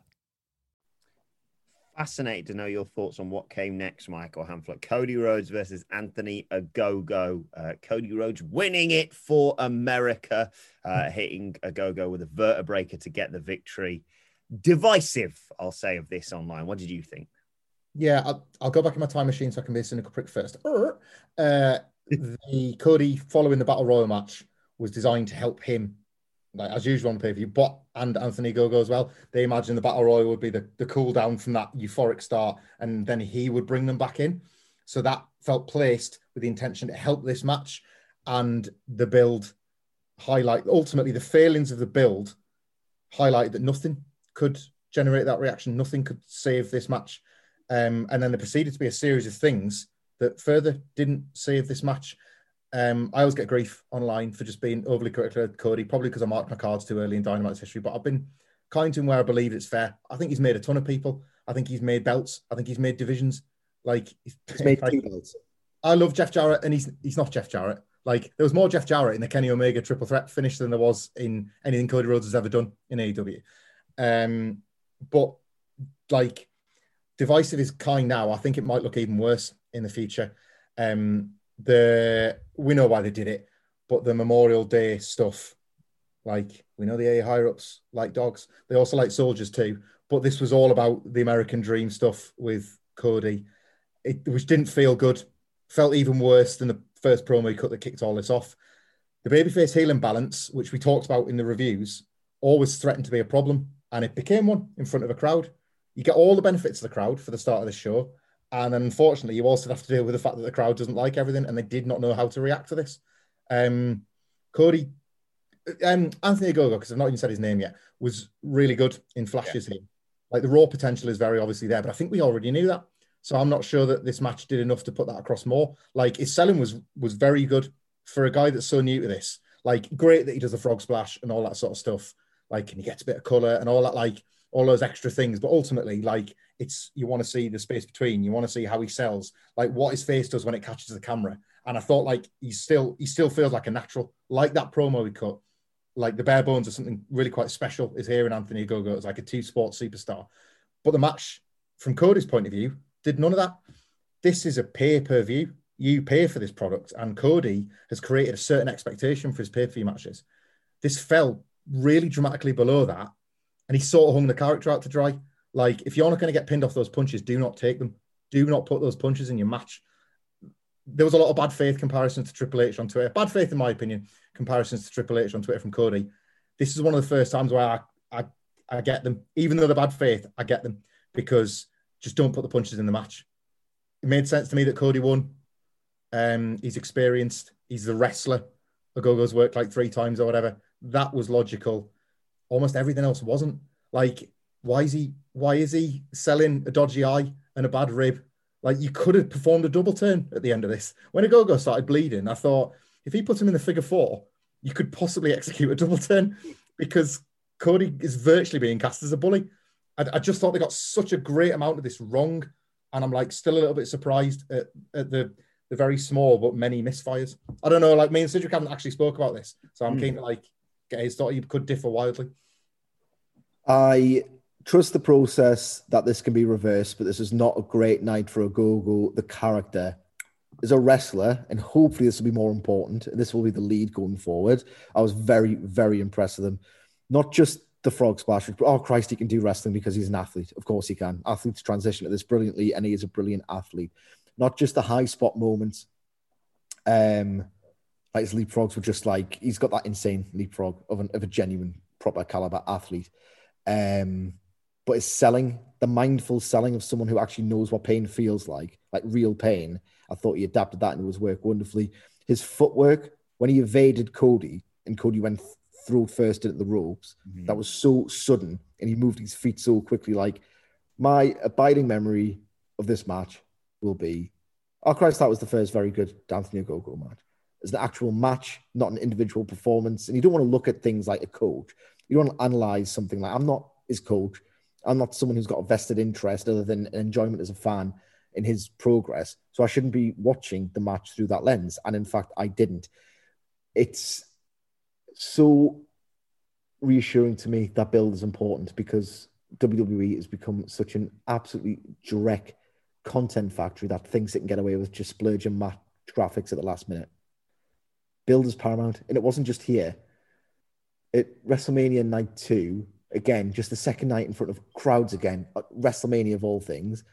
fascinated to know your thoughts on what came next, Michael Hamflett. Cody Rhodes versus Anthony Ogogo. Uh, Cody Rhodes winning it for America, uh, hitting Ogogo with a vertebraker to get the victory. Divisive, I'll say, of this online. What did you think? Yeah, I'll, I'll go back in my time machine so I can be a cynical prick first. Uh, the Cody following the Battle Royal match was designed to help him, like as usual on the pay-per-view, but and Anthony Ogogo as well. They imagined the Battle Royal would be the, the cool down from that euphoric start, and then he would bring them back in. So that felt placed with the intention to help this match, and the build highlight, ultimately the failings of the build highlighted that nothing could generate that reaction. Nothing could save this match. Um, and then there proceeded to be a series of things that further didn't save this match. Um, I always get grief online for just being overly critical of Cody, probably because I marked my cards too early in Dynamite's history, but I've been kind to him where I believe it's fair. I think he's made a ton of people. I think he's made belts. I think he's made divisions. Like He's, he's made like, two belts. I love Jeff Jarrett, and he's he's not Jeff Jarrett. Like there was more Jeff Jarrett in the Kenny Omega triple threat finish than there was in anything Cody Rhodes has ever done in A E W. Um, but like... divisive is kind now. I think it might look even worse in the future. Um, the we know why they did it, but the Memorial Day stuff, like we know the A A higher-ups like dogs. They also like soldiers too, but this was all about the American dream stuff with Cody, it, which didn't feel good. Felt even worse than the first promo cut that kicked all this off. The babyface heel imbalance, which we talked about in the reviews, always threatened to be a problem, and it became one in front of a crowd. You get all the benefits of the crowd for the start of the show. And then unfortunately, you also have to deal with the fact that the crowd doesn't like everything and they did not know how to react to this. Um, Cody, um, Anthony Ogogo, because I've not even said his name yet, was really good in flashes here. Yeah. Like the raw potential is very obviously there, but I think we already knew that. So I'm not sure that this match did enough to put that across more. Like his selling was was very good for a guy that's so new to this. Like great that he does the frog splash and all that sort of stuff. Like, and he gets a bit of colour and all that, like, all those extra things, but ultimately, like, it's, you want to see the space between, you want to see how he sells, like what his face does when it catches the camera. And I thought, like, he still, he still feels like a natural, like that promo he cut, like the bare bones of something really quite special is here in Anthony Ogogo. It's like a two sport superstar, but the match from Cody's point of view did none of that. This is a pay-per-view. You pay for this product, and Cody has created a certain expectation for his pay-per-view matches. This fell really dramatically below that. And he sort of hung the character out to dry. Like, if you're not going to get pinned off those punches, do not take them. Do not put those punches in your match. There was a lot of bad faith comparisons to Triple H on Twitter. Bad faith, in my opinion, comparisons to Triple H on Twitter from Cody. This is one of the first times where I, I, I get them. Even though they're bad faith, I get them. Because just don't put the punches in the match. It made sense to me that Cody won. Um, he's experienced. He's the wrestler. Ogogo's worked like three times or whatever. That was logical. Almost everything else wasn't. Like, why is he why is he selling a dodgy eye and a bad rib? Like, you could have performed a double turn at the end of this. When Ogogo started bleeding, I thought, if he puts him in the figure four, you could possibly execute a double turn, because Cody is virtually being cast as a bully. I, I just thought they got such a great amount of this wrong, and I'm, like, still a little bit surprised at, at the, the very small but many misfires. I don't know, like, me and Cedric haven't actually spoke about this, so I'm mm. keen to, like, get his thought. You could differ wildly. I trust the process that this can be reversed, but this is not a great night for Ogogo, the character. As a wrestler, and hopefully this will be more important, and this will be the lead going forward, I was very, very impressed with him. Not just the frog splash, but oh Christ, he can do wrestling because he's an athlete. Of course he can. Athletes transition to this brilliantly, and he is a brilliant athlete. Not just the high spot moments. Um, like his leapfrogs were just like, he's got that insane leapfrog of, an, of a genuine, proper caliber athlete. Um, but it's selling, the mindful selling of someone who actually knows what pain feels like, like real pain. I thought he adapted that into his work wonderfully. His footwork, when he evaded Cody and Cody went through first into the ropes, mm-hmm. that was so sudden, and he moved his feet so quickly. Like, my abiding memory of this match will be, oh Christ, that was the first very good Anthony Ogogo match. It's an actual match, not an individual performance. And you don't want to look at things like a coach. You don't want to analyze something like, I'm not his coach. I'm not someone who's got a vested interest other than enjoyment as a fan in his progress. So I shouldn't be watching the match through that lens. And in fact, I didn't. It's so reassuring to me that build is important, because W W E has become such an absolutely direct content factory that thinks it can get away with just splurging match graphics at the last minute. Build is paramount. And it wasn't just here. At WrestleMania night two, again, just the second night in front of crowds again, WrestleMania of all things,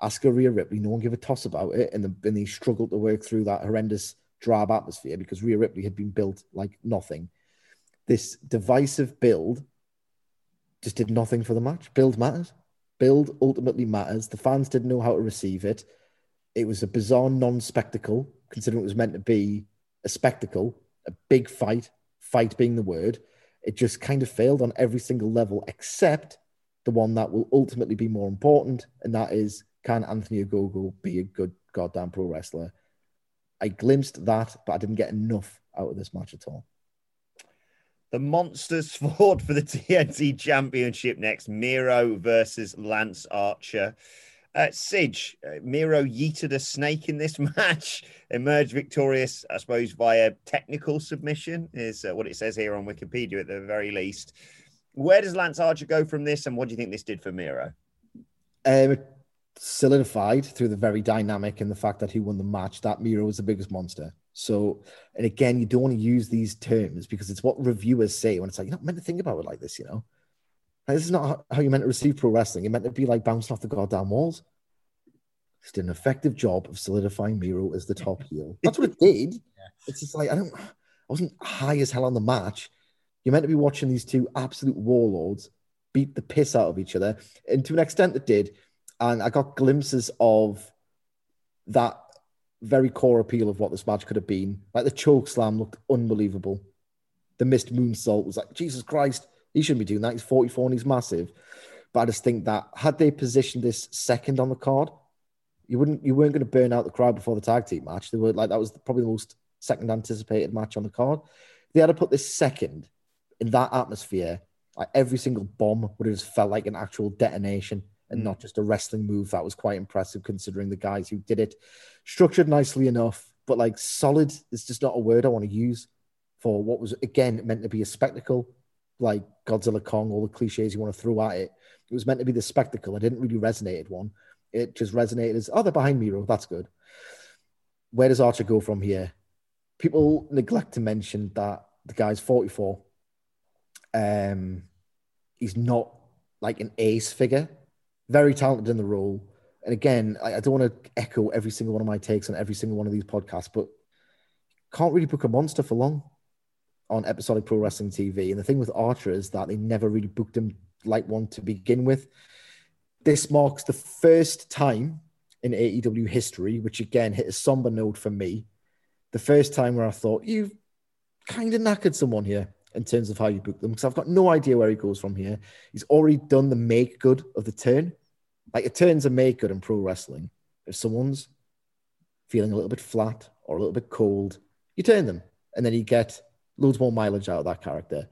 Asuka, Rhea Ripley, no one gave a toss about it, and, the, and they struggled to work through that horrendous drab atmosphere because Rhea Ripley had been built like nothing. This divisive build just did nothing for the match. Build matters. Build ultimately matters. The fans didn't know how to receive it. It was a bizarre non-spectacle, considering it was meant to be a spectacle, a big fight, fight being the word. It just kind of failed on every single level except the one that will ultimately be more important, and that is, can Anthony Ogogo be a good goddamn pro wrestler? I glimpsed that, but I didn't get enough out of this match at all. The Monsters fought for the T N T Championship next. Miro versus Lance Archer. Uh, Sidge, uh, Miro yeeted a snake in this match, emerged victorious, I suppose, via technical submission, is uh, what it says here on Wikipedia at the very least. Where does Lance Archer go from this, and what do you think this did for Miro? Um, solidified through the very dynamic and the fact that he won the match, that Miro was the biggest monster. So, and again, you don't want to use these terms because it's what reviewers say when it's like, you're not meant to think about it like this, you know? Like, this is not how you're meant to receive pro wrestling. You're meant to be like bouncing off the goddamn walls. Just did an effective job of solidifying Miro as the top heel. That's what it did. Yeah. It's just like, I don't, I wasn't high as hell on the match. You're meant to be watching these two absolute warlords beat the piss out of each other. And to an extent it did. And I got glimpses of that very core appeal of what this match could have been. Like, the choke slam looked unbelievable. The missed moonsault was like, Jesus Christ, he shouldn't be doing that. He's forty-four and he's massive. But I just think that had they positioned this second on the card, you wouldn't, you weren't going to burn out the crowd before the tag team match. They were like, that was probably the most second anticipated match on the card. If they had to put this second in that atmosphere, like, every single bomb would have just felt like an actual detonation, and not just a wrestling move. That was quite impressive considering the guys who did it. Structured nicely enough, but like, solid is just not a word I want to use for what was, again, meant to be a spectacle, like Godzilla Kong, all the cliches you want to throw at it. It was meant to be the spectacle. It didn't really resonate at one. It just resonated as, oh, they're behind Miro, that's good. Where does Archer go from here? People neglect to mention that the guy's forty-four. Um, he's not like an ace figure. Very talented in the role. And again, I don't want to echo every single one of my takes on every single one of these podcasts, but can't really book a monster for long on episodic pro wrestling T V. And the thing with Archer is that they never really booked him like one to begin with. This marks the first time in A E W history, which again hit a somber note for me, the first time where I thought, you've kind of knackered someone here in terms of how you book them, because I've got no idea where he goes from here. He's already done the make good of the turn. Like, a turn's a make good in pro wrestling. If someone's feeling a little bit flat or a little bit cold, you turn them, and then you get loads more mileage out of that character.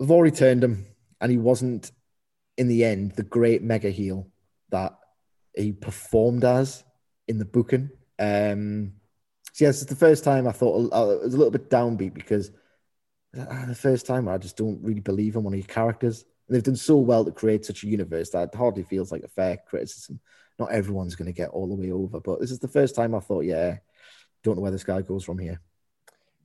We've already turned him, and he wasn't, in the end, the great mega heel that he performed as in the booking. Um, so yes, it's the first time I thought I was a little bit downbeat because the first time I just don't really believe in one of your characters. And they've done so well to create such a universe that it hardly feels like a fair criticism. Not everyone's going to get all the way over, but this is the first time I thought, yeah, don't know where this guy goes from here.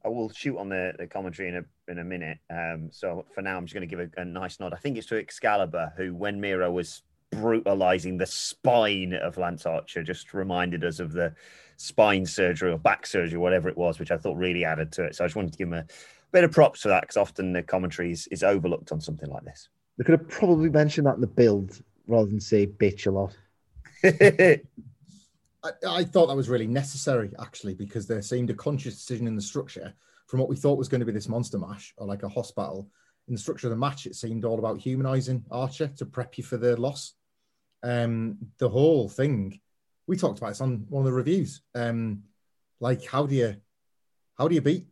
I will shoot on the, the commentary in a in a minute. Um, so for now, I'm just going to give a, a nice nod. I think it's to Excalibur, who, when Miro was brutalizing the spine of Lance Archer, just reminded us of the spine surgery or back surgery, whatever it was, which I thought really added to it. So I just wanted to give him a bit of props for that, because often the commentary is, is overlooked on something like this. They could have probably mentioned that in the build rather than say bitch a lot. I, I thought that was really necessary, actually, because there seemed a conscious decision in the structure from what we thought was going to be this monster mash or like a hoss battle. In the structure of the match, it seemed all about humanizing Archer to prep you for the loss. Um, the whole thing, we talked about this on one of the reviews. Um, like, how do you, how do you beat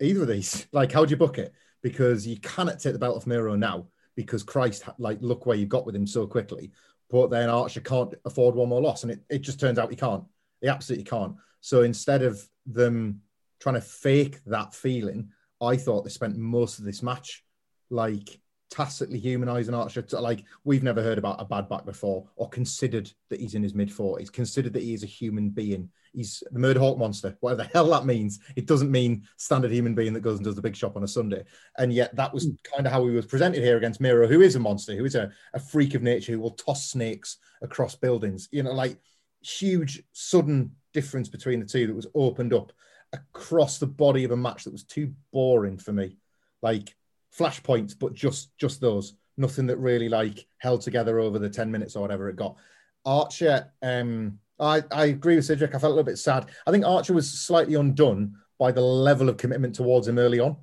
either of these? Like, how do you book it? Because you cannot take the belt off Miro now, because Christ, like, look where you got with him so quickly. But then Archer can't afford one more loss, and it, it just turns out he can't. He absolutely can't. So instead of them trying to fake that feeling, I thought they spent most of this match like tacitly humanizing Archer. To, like, we've never heard about a bad back before, or considered that he's in his mid forties, considered that he is a human being. He's the murder hawk monster, whatever the hell that means. It doesn't mean standard human being that goes and does the big shop on a Sunday. And yet that was kind of how he was presented here against Miro, who is a monster, who is a, a freak of nature, who will toss snakes across buildings. You know, like, huge, sudden difference between the two that was opened up across the body of a match that was too boring for me. Like, flashpoints, but just just those. Nothing that really, like, held together over the ten minutes or whatever it got. Archer, um, I, I agree with Cedric. I felt a little bit sad. I think Archer was slightly undone by the level of commitment towards him early on.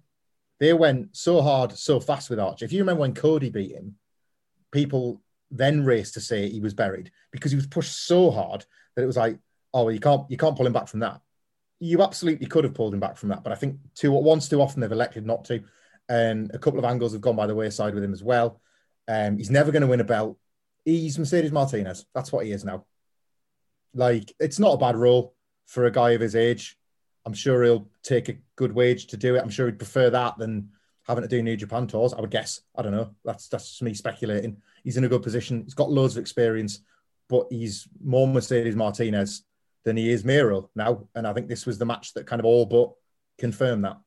They went so hard, so fast with Archer. If you remember when Cody beat him, people then raced to say he was buried because he was pushed so hard that it was like, oh, well, you can't you can't pull him back from that. You absolutely could have pulled him back from that, but I think too, once too often they've elected not to. And a couple of angles have gone by the wayside with him as well. Um, he's never going to win a belt. He's Mercedes Martinez. That's what he is now. Like, it's not a bad role for a guy of his age. I'm sure he'll take a good wage to do it. I'm sure he'd prefer that than having to do New Japan tours, I would guess. I don't know. That's, that's just me speculating. He's in a good position. He's got loads of experience, but he's more Mercedes Martinez than he is Miro now. And I think this was the match that kind of all but confirmed that.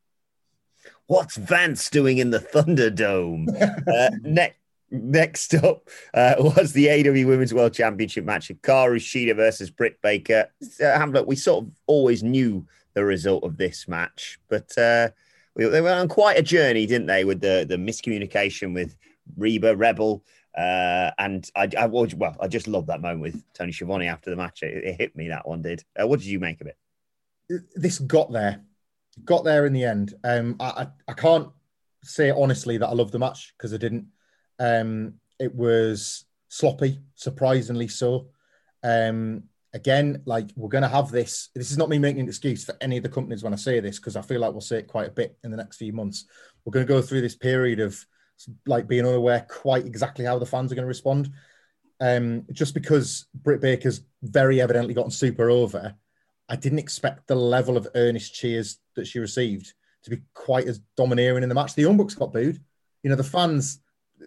What's Vance doing in the Thunderdome? uh, ne- next up uh, was the A E W Women's World Championship match. Hikaru Shida versus Britt Baker. Uh, Hamlet, we sort of always knew the result of this match, but uh, we, they were on quite a journey, didn't they, with the, the miscommunication with Reba Rebel. Uh, and I, I, well, I just loved that moment with Tony Schiavone after the match. It, it hit me, that one did. Uh, what did you make of it? This got there. Got there in the end. Um, I, I can't say honestly that I loved the match because I didn't. Um, it was sloppy, surprisingly so. Um, again, like, we're going to have this. This is not me making an excuse for any of the companies when I say this, because I feel like we'll say it quite a bit in the next few months. We're going to go through this period of like being unaware quite exactly how the fans are going to respond. Um, just because Britt Baker's very evidently gotten super over, I didn't expect the level of earnest cheers that she received to be quite as domineering in the match. The Young Bucks got booed. You know, the fans,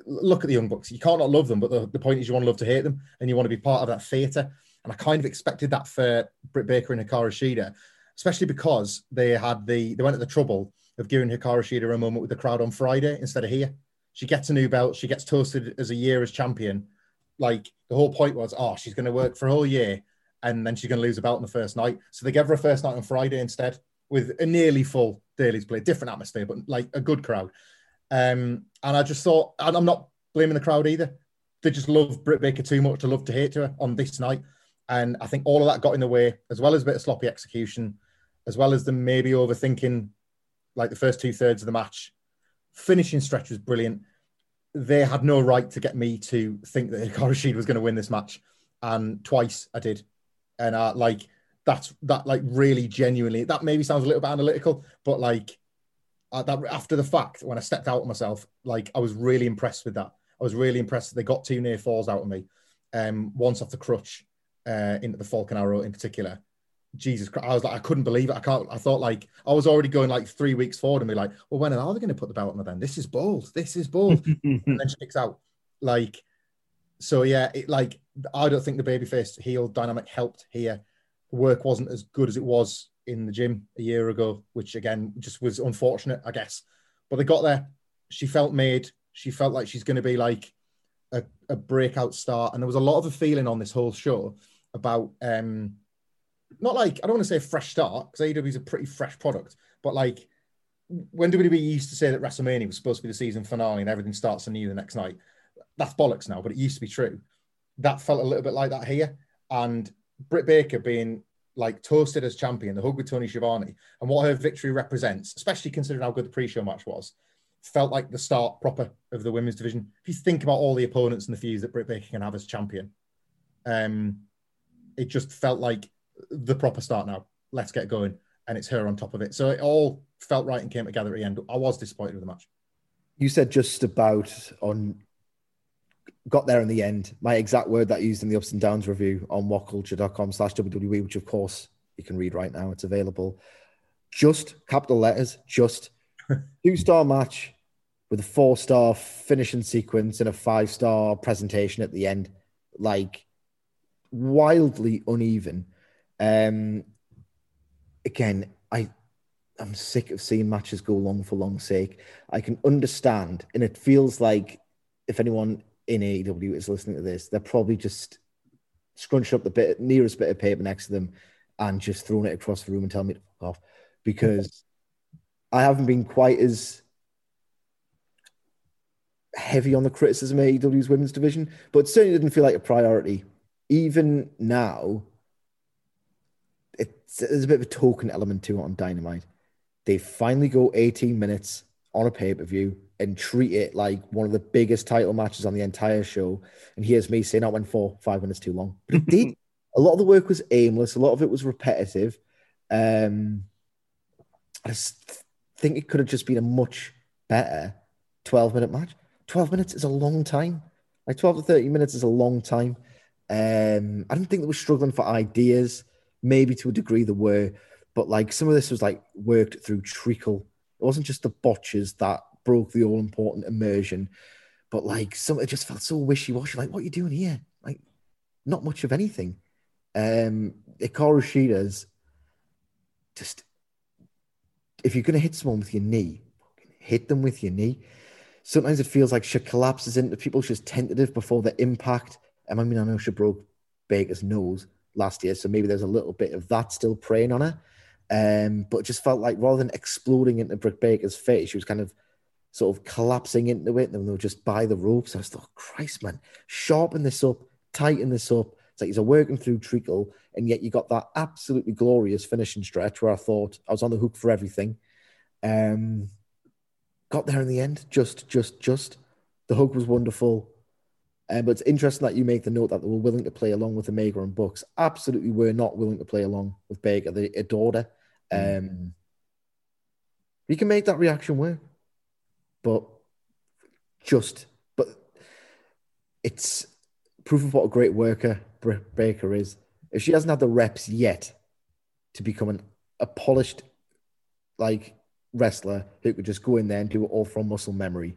look at the Young Bucks. You can't not love them, but the, the point is you want to love to hate them and you want to be part of that theatre. And I kind of expected that for Britt Baker and Hikaru Shida, especially because they had the they went to the trouble of giving Hikaru Shida a moment with the crowd on Friday instead of here. She gets a new belt. She gets toasted as a year as champion. Like, the whole point was, oh, she's going to work for a whole year and then she's going to lose a belt on the first night. So they gave her a first night on Friday instead, with a nearly full Daily's Place, different atmosphere, but like a good crowd. Um, and I just thought, and I'm not blaming the crowd either. They just love Britt Baker too much to love to hate her on this night. And I think all of that got in the way, as well as a bit of sloppy execution, as well as them maybe overthinking like the first two thirds of the match. Finishing stretch was brilliant. They had no right to get me to think that Hikaru Shida was going to win this match. And twice I did. And I like, That's that like really genuinely, that maybe sounds a little bit analytical, but like uh, that after the fact, when I stepped out of myself, like I was really impressed with that. I was really impressed that they got two near falls out of me. Um, once off the crutch uh, into the Falcon Arrow in particular. Jesus Christ. I was like, I couldn't believe it. I can't, I thought like, I was already going like three weeks forward and be like, well, when are they going to put the belt on me then? This is bold. This is bold. And then she kicks out. Like, so yeah, it, like, I don't think the babyface heel dynamic helped here. Work wasn't as good as it was in the gym a year ago, which again just was unfortunate, I guess. But they got there. She felt made. She felt like she's going to be like a, a breakout star. And there was a lot of a feeling on this whole show about um, not like, I don't want to say fresh start because A E W is a pretty fresh product, but like when W W E used to say that WrestleMania was supposed to be the season finale and everything starts anew the next night, that's bollocks now, but it used to be true. That felt a little bit like that here. And Britt Baker being like toasted as champion, the hug with Tony Schiavone, and what her victory represents, especially considering how good the pre-show match was, felt like the start proper of the women's division. If you think about all the opponents and the feuds that Britt Baker can have as champion, um, it just felt like the proper start now. Let's get going. And it's her on top of it. So it all felt right and came together at the end. I was disappointed with the match. You said just about on... got there in the end. My exact word that I used in the ups and downs review on whatculture dot com slash W W E, which of course you can read right now. It's available. Just capital letters, just two-star match. with a four-star finishing sequence and a five-star presentation at the end. Like, wildly uneven. Um, again, I, I'm sick of seeing matches go long for long's sake. I can understand, and it feels like if anyone in A E W is listening to this, they're probably just scrunching up the bit, nearest bit of paper next to them and just throwing it across the room and telling me to fuck off, because I haven't been quite as heavy on the criticism of A E W's women's division, but it certainly didn't feel like a priority. Even now, it's, there's a bit of a token element to it on Dynamite. They finally go eighteen minutes on a pay-per-view and treat it like one of the biggest title matches on the entire show. And here's me saying that went four, five minutes too long. But it did. A lot of the work was aimless. A lot of it was repetitive. Um, I just think it could have just been a much better twelve-minute match. twelve minutes is a long time. Like, twelve to thirty minutes is a long time. Um, I didn't think they were struggling for ideas. Maybe to a degree they were. But, like, some of this was, like, worked through treacle. It wasn't just the botches that broke the all-important immersion. But, like, some, it just felt so wishy-washy. Like, what are you doing here? Like, not much of anything. Um, Hikaru Shida's just... If you're going to hit someone with your knee, hit them with your knee. Sometimes it feels like she collapses into people. She's tentative before the impact. And I mean, I know she broke Baker's nose last year, so maybe there's a little bit of that still preying on her. Um, but it just felt like rather than exploding into Britt Baker's face, she was kind of sort of collapsing into it. And then they were just by the ropes. I was like, oh, Christ, man, sharpen this up, tighten this up. It's like he's a working through treacle, and yet you got that absolutely glorious finishing stretch where I thought I was on the hook for everything. Um, got there in the end, just, just, just. The hug was wonderful. Uh, but it's interesting that you make the note that they were willing to play along with Omega and Bucks. Absolutely were not willing to play along with Baker. They adored her. Um, mm. You can make that reaction work. But just, but it's proof of what a great worker Britt Baker is. If she hasn't had the reps yet to become an, a polished like wrestler who could just go in there and do it all from muscle memory,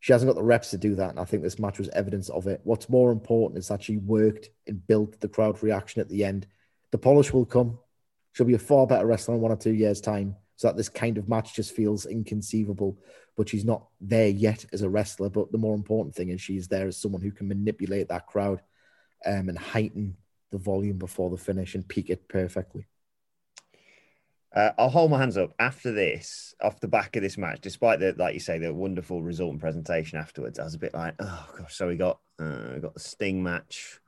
she hasn't got the reps to do that, and I think this match was evidence of it. What's more important is that she worked and built the crowd reaction at the end. The polish will come. She'll be a far better wrestler in one or two years' time, so that this kind of match just feels inconceivable, but she's not there yet as a wrestler. But the more important thing is she's there as someone who can manipulate that crowd Um, and heighten the volume before the finish and peak it perfectly. Uh, I'll hold my hands up. After this, off the back of this match, despite the, like you say, the wonderful result and presentation afterwards, I was a bit like, oh gosh. So we got uh, we got the Sting match.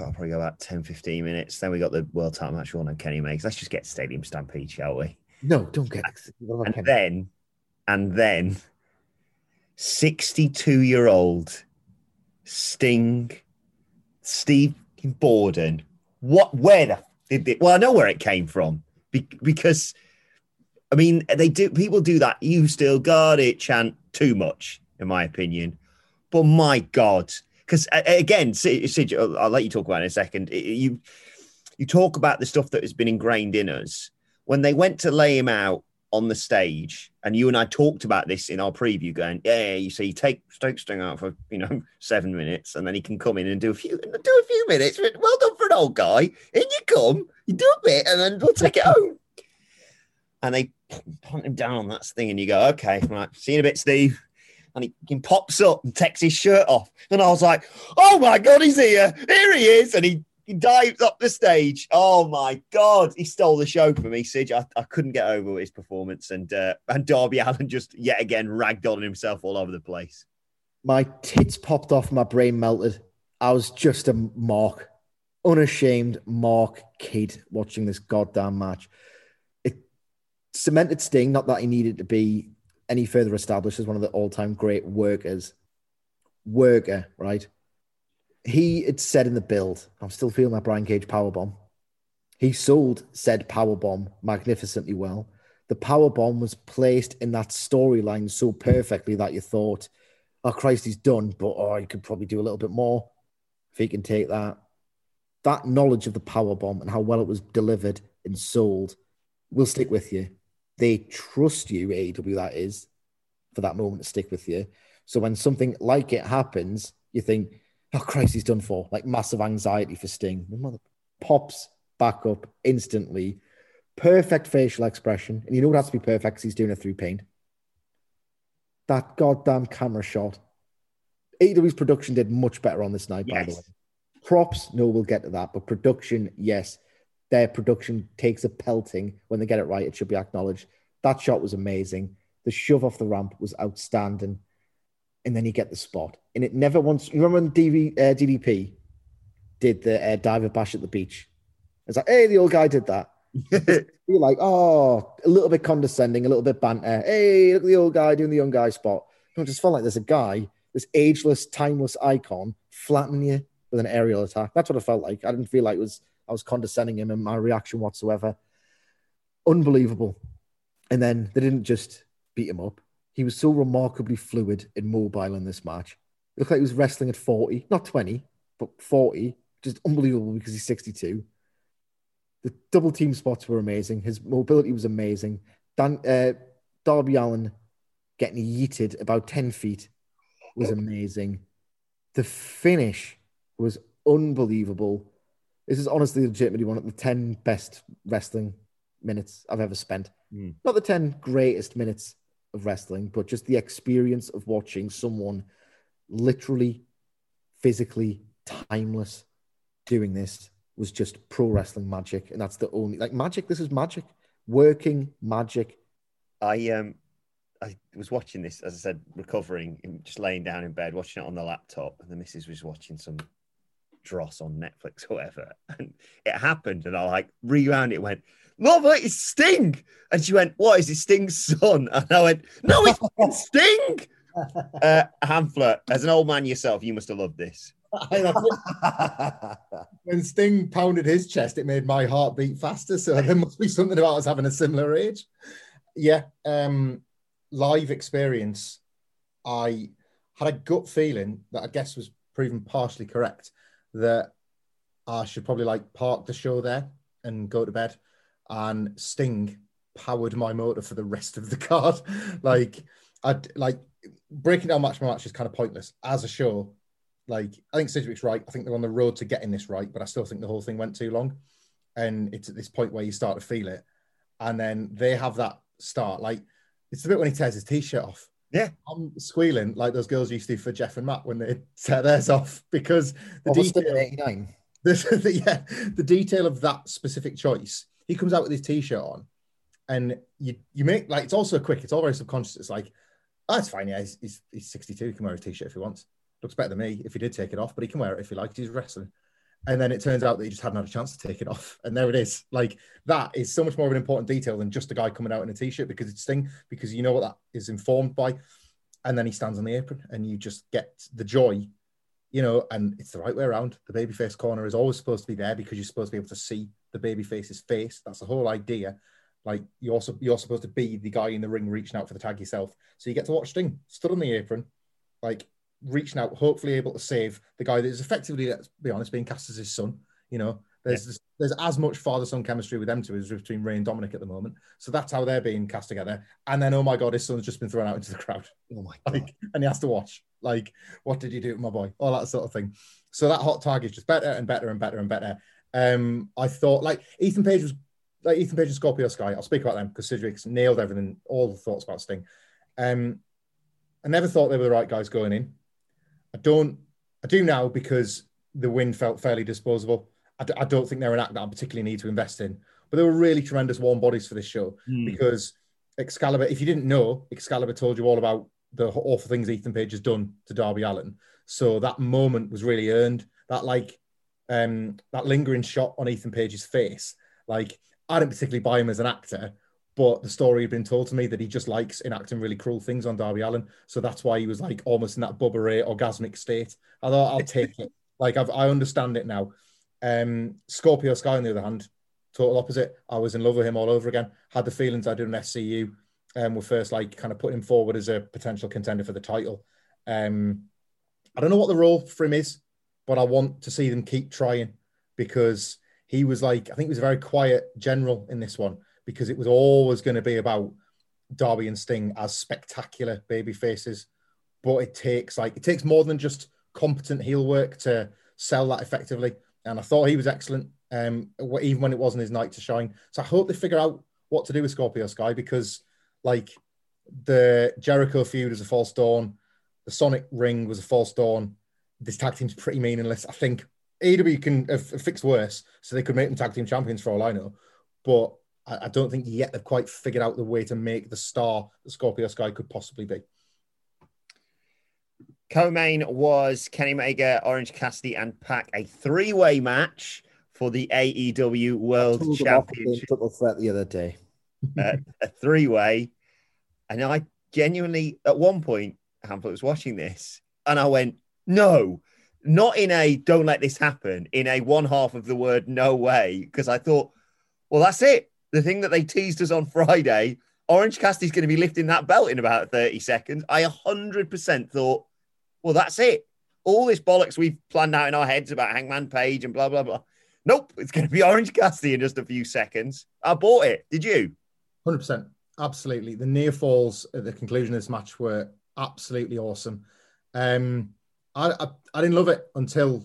I'll probably go about ten, fifteen minutes. Then we got the world title match on and Kenny makes. Let's just get Stadium Stampede, shall we? No, don't get. And, and then, and then, sixty-two-year-old Sting. Steve Borden, what, where the, did it? Well, I know where it came from Be- because, I mean, they do, people do that. You still got it chant too much, in my opinion. But my God, because again, Sid, Sid, I'll let you talk about it in a second. You, you talk about the stuff that has been ingrained in us. When they went to lay him out on the stage, and you and I talked about this in our preview, going, yeah, yeah you see, you take Stoke Sting out for, you know, seven minutes, and then he can come in and do a few, do a few minutes. Well done for an old guy. In you come, you do a bit, and then we'll take it home. And they punt him down on that thing, and you go, okay, right, see you in a bit, Steve. And he pops up and takes his shirt off. And I was like, oh my God, he's here. Here he is. And he He dives up the stage. Oh, my God. He stole the show from me, Sidge. I, I couldn't get over his performance. And uh, and Darby Allin just yet again ragged on himself all over the place. My tits popped off. My brain melted. I was just a mark. Unashamed mark kid watching this goddamn match. It cemented Sting. Not that he needed to be any further established as one of the all-time great workers. Worker, right? He had said in the build, I'm still feeling that Brian Cage powerbomb. He sold said powerbomb magnificently well. The powerbomb was placed in that storyline so perfectly that you thought, oh, Christ, he's done, but oh, he could probably do a little bit more if he can take that. That knowledge of the powerbomb and how well it was delivered and sold will stick with you. They trust you, A E W, that is. for that moment to stick with you. So when something like it happens, you think, oh, Christ, he's done for. Like massive anxiety for Sting. The mother pops back up instantly. Perfect facial expression. And you know it has to be perfect because he's doing it through paint. That goddamn camera shot. A E W's production did much better on this night, yes. by the way. Props, no, we'll get to that. But production, yes. Their production takes a pelting. When they get it right, it should be acknowledged. That shot was amazing. The shove off the ramp was outstanding. And then you get the spot. And it never once... You remember when D V, uh, D D P did the uh, diver bash at the beach? It's like, hey, the old guy did that. You're like, oh, a little bit condescending, a little bit banter. Hey, look at the old guy doing the young guy spot. You know, it just felt like there's a guy, this ageless, timeless icon, flattening you with an aerial attack. That's what it felt like. I didn't feel like it was I was condescending him in my reaction whatsoever. Unbelievable. And then they didn't just beat him up. He was so remarkably fluid and mobile in this match. It looked like he was wrestling at forty, not twenty, but forty. Just unbelievable because he's sixty-two. The double team spots were amazing. His mobility was amazing. Dan, uh, Darby Allin getting yeeted about ten feet was amazing. The finish was unbelievable. This is honestly legitimately one of the ten best wrestling minutes I've ever spent. Mm. Not the ten greatest minutes of wrestling, but just the experience of watching someone literally, physically timeless doing this was just pro wrestling magic. And that's the only, like, magic. This is magic. Working magic. I um, I was watching this, as I said, recovering, and just laying down in bed, watching it on the laptop, and the missus was watching some dross on Netflix or whatever. And it happened, and I, like, rewound it, went, Mother, it's Sting! And she went, what, is it Sting's son? And I went, no, it's Sting! uh, Hamflett, as an old man yourself, you must have loved this. When Sting pounded his chest, it made my heart beat faster. So there must be something about us having a similar age. Yeah. Um, live experience. I had a gut feeling that I guess was proven partially correct that I should probably like park the show there and go to bed. And Sting powered my motor for the rest of the card. like, I like breaking down match by match is kind of pointless as a show. Like, I think Sidgwick's right. I think they're on the road to getting this right, but I still think the whole thing went too long. And it's at this point where you start to feel it. And then they have that start. Like, it's the bit when he tears his T-shirt off. Yeah. I'm squealing like those girls used to do for Jeff and Matt when they tear theirs off because the well, detail... The, the, yeah, the detail of that specific choice. He comes out with his T-shirt on and you you make... Like, it's also quick. It's all very subconscious. It's like, oh, it's fine. Yeah, he's, he's, he's sixty-two. He can wear a T-shirt if he wants. Looks better than me if he did take it off, but he can wear it if he likes. He's wrestling. And then it turns out that he just hadn't had a chance to take it off. And there it is. Like, that is so much more of an important detail than just a guy coming out in a T-shirt because it's Sting, because you know what that is informed by. And then he stands on the apron and you just get the joy, you know, and it's the right way around. The babyface corner is always supposed to be there because you're supposed to be able to see the babyface's face. That's the whole idea. Like, you're, also, you're supposed to be the guy in the ring reaching out for the tag yourself. So you get to watch Sting stood on the apron, like, reaching out, hopefully able to save the guy that is effectively, let's be honest, being cast as his son. You know, there's yeah. there's as much father-son chemistry with them two as between Ray and Dominic at the moment. So that's how they're being cast together. And then, oh my God, his son's just been thrown out into the crowd. Oh my God. Like, and he has to watch. Like, what did you do to my boy? All that sort of thing. So that hot tag is just better and better and better and better. Um, I thought, like, Ethan Page was, like, Ethan Page and Scorpio Sky, I'll speak about them because Sidgwick's nailed everything, all the thoughts about Sting. Um, I never thought they were the right guys going in. I don't, I do now because the win felt fairly disposable. I, d- I don't think they're an act that I particularly need to invest in, but they were really tremendous warm bodies for this show mm. because Excalibur, if you didn't know, Excalibur told you all about the awful things Ethan Page has done to Darby Allin. So that moment was really earned. That like, um, that lingering shot on Ethan Page's face, like, I didn't particularly buy him as an actor, but the story had been told to me that he just likes enacting really cruel things on Darby Allin. So that's why he was like almost in that Bubba Ray orgasmic state. I thought, I'll take it. Like, I've, I understand it now. Um, Scorpio Sky, on the other hand, total opposite. I was in love with him all over again. Had the feelings I did in S C U. Um, were first like kind of put him forward as a potential contender for the title. Um, I don't know what the role for him is, but I want to see them keep trying because he was like, I think he was a very quiet general in this one. Because it was always going to be about Darby and Sting as spectacular baby faces, but it takes like it takes more than just competent heel work to sell that effectively. And I thought he was excellent, um, even when it wasn't his night to shine. So I hope they figure out what to do with Scorpio Sky, because like the Jericho feud is a false dawn, the Sonic ring was a false dawn. This tag team's pretty meaningless. I think A E W can have fixed worse, so they could make them tag team champions for all I know. But I don't think yet they've quite figured out the way to make the star that Scorpio Sky could possibly be. Co-main was Kenny Omega, Orange Cassidy, and Pac, a three-way match for the A E W World Championship. Triple threat the other day. uh, a three-way. And I genuinely, at one point, Hamflett was watching this, and I went, no, not in a don't let this happen, in a one half of the word no way, because I thought, well, that's it. The thing that they teased us on Friday, Orange Cassidy's going to be lifting that belt in about thirty seconds. I one hundred percent thought, well, that's it. All this bollocks we've planned out in our heads about Hangman Page and blah, blah, blah. Nope, it's going to be Orange Cassidy in just a few seconds. I bought it. Did you? one hundred percent. Absolutely. The near falls at the conclusion of this match were absolutely awesome. Um, I, I, I didn't love it until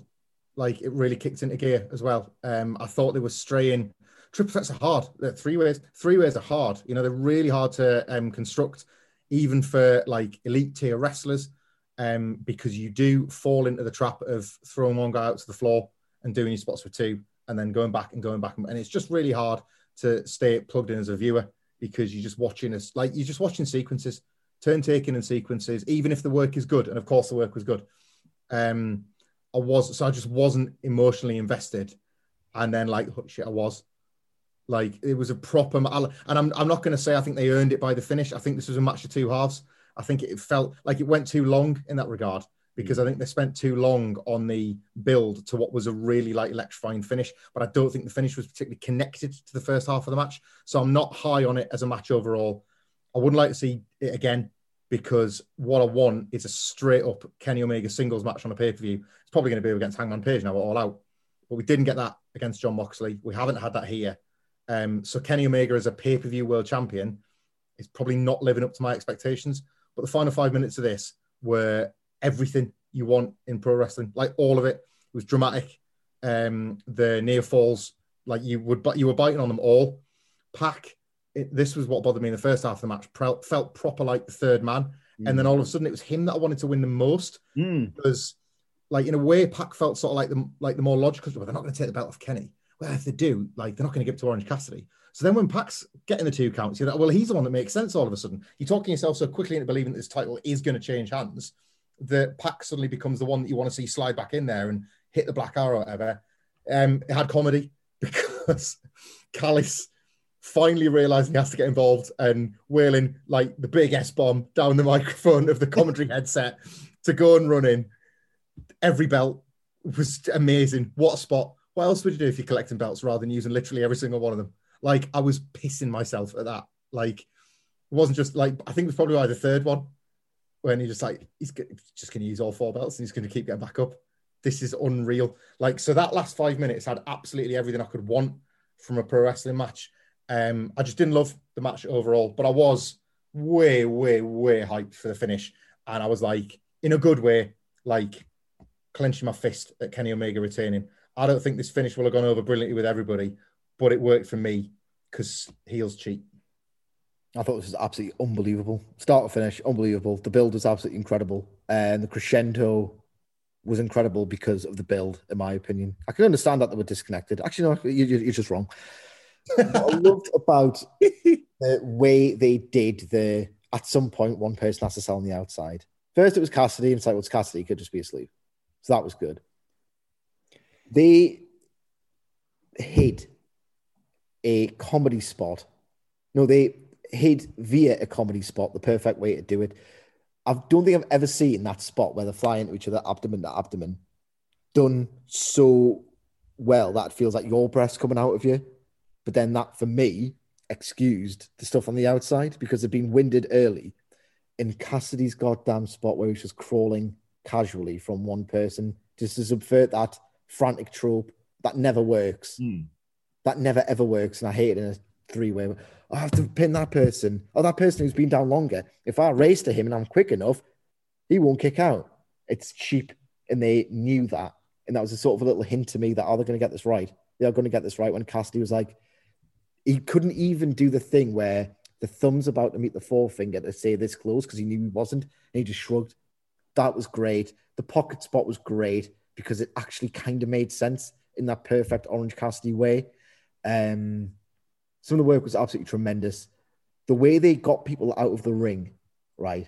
like it really kicked into gear as well. Um, I thought they were straying. Triple threats are hard. They're three ways. Three ways are hard. You know, they're really hard to um, construct, even for like elite tier wrestlers, um, because you do fall into the trap of throwing one guy out to the floor and doing your spots for two, and then going back and going back, and it's just really hard to stay plugged in as a viewer because you're just watching us like you're just watching sequences, turn taking and sequences, even if the work is good, and of course the work was good. Um, I was so I just wasn't emotionally invested, and then like oh, shit, I was. Like it was a proper, and I'm I'm not going to say I think they earned it by the finish. I think this was a match of two halves. I think it felt like it went too long in that regard because I think they spent too long on the build to what was a really like electrifying finish. But I don't think the finish was particularly connected to the first half of the match. So I'm not high on it as a match overall. I wouldn't like to see it again because what I want is a straight up Kenny Omega singles match on a pay-per-view. It's probably going to be against Hangman Page now, all out. But we didn't get that against Jon Moxley. We haven't had that here. Um, so Kenny Omega as a pay-per-view world champion is probably not living up to my expectations. But the final five minutes of this were everything you want in pro wrestling, like all of it. It was dramatic. Um, the near falls, like you would, but you were biting on them all. Pac, it, this was what bothered me in the first half of the match. Pro- felt proper like the third man, mm. and then all of a sudden it was him that I wanted to win the most mm. because, like in a way, Pac felt sort of like the like the more logical. Well, they're not going to take the belt off Kenny. Well, if they do, like they're not going to give it to Orange Cassidy. So then when Pac's getting the two counts, you're like, well, he's the one that makes sense all of a sudden. You're talking yourself so quickly into believing that this title is going to change hands that Pac suddenly becomes the one that you want to see slide back in there and hit the black arrow or whatever. Um, it had comedy because Callis finally realising he has to get involved and wailing like the big S-bomb down the microphone of the commentary headset to go and run in. Every belt was amazing. What a spot. What else would you do if you're collecting belts rather than using literally every single one of them? Like, I was pissing myself at that. Like, it wasn't just like, I think it was probably like the third one when you're just like, he's just going to use all four belts and he's going to keep getting back up. This is unreal. Like, so that last five minutes had absolutely everything I could want from a pro wrestling match. Um, I just didn't love the match overall, but I was way, way, way hyped for the finish. And I was like, in a good way, like clenching my fist at Kenny Omega retaining. I don't think this finish will have gone over brilliantly with everybody, but it worked for me because heels cheat. I thought this was absolutely unbelievable. Start to finish, unbelievable. The build was absolutely incredible. And the crescendo was incredible because of the build, in my opinion. I can understand that they were disconnected. Actually, no, you, you're just wrong. What I loved about the way they did the, at some point, one person has to sell on the outside. First, it was Cassidy. And it's like, well, it's Cassidy. He could just be asleep. So that was good. They hid a comedy spot. No, they hid via a comedy spot, the perfect way to do it. I don't think I've ever seen that spot where they're flying into each other, abdomen to abdomen, done so well that it feels like your breath's coming out of you. But then that, for me, excused the stuff on the outside because they've been winded early. In Cassidy's goddamn spot where he's just crawling casually from one person just to subvert that frantic trope that never works. Mm. That never ever works, and I hate it. And three-way. I have to pin that person. Or that person who's been down longer. If I race to him and I'm quick enough, he won't kick out. It's cheap. And they knew that. And that was a sort of a little hint to me that, are they going to get this right? They are going to get this right when Cassidy was like, he couldn't even do the thing where the thumb's about to meet the forefinger to say this close because he knew he wasn't. And he just shrugged. That was great. The pocket spot was great because it actually kind of made sense in that perfect Orange Cassidy way. Um, some of the work was absolutely tremendous. The way they got people out of the ring, right?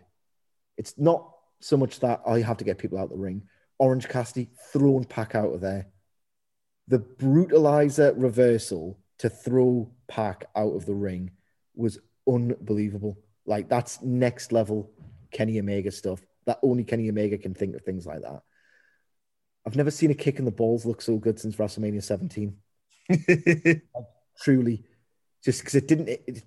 It's not so much that, oh, you have to get people out of the ring. Orange Cassidy thrown Pac out of there. The brutalizer reversal to throw Pac out of the ring was unbelievable. Like, that's next level Kenny Omega stuff. That only Kenny Omega can think of things like that. I've never seen a kick in the balls look so good since WrestleMania seventeen. Truly. Just because it didn't... It, it,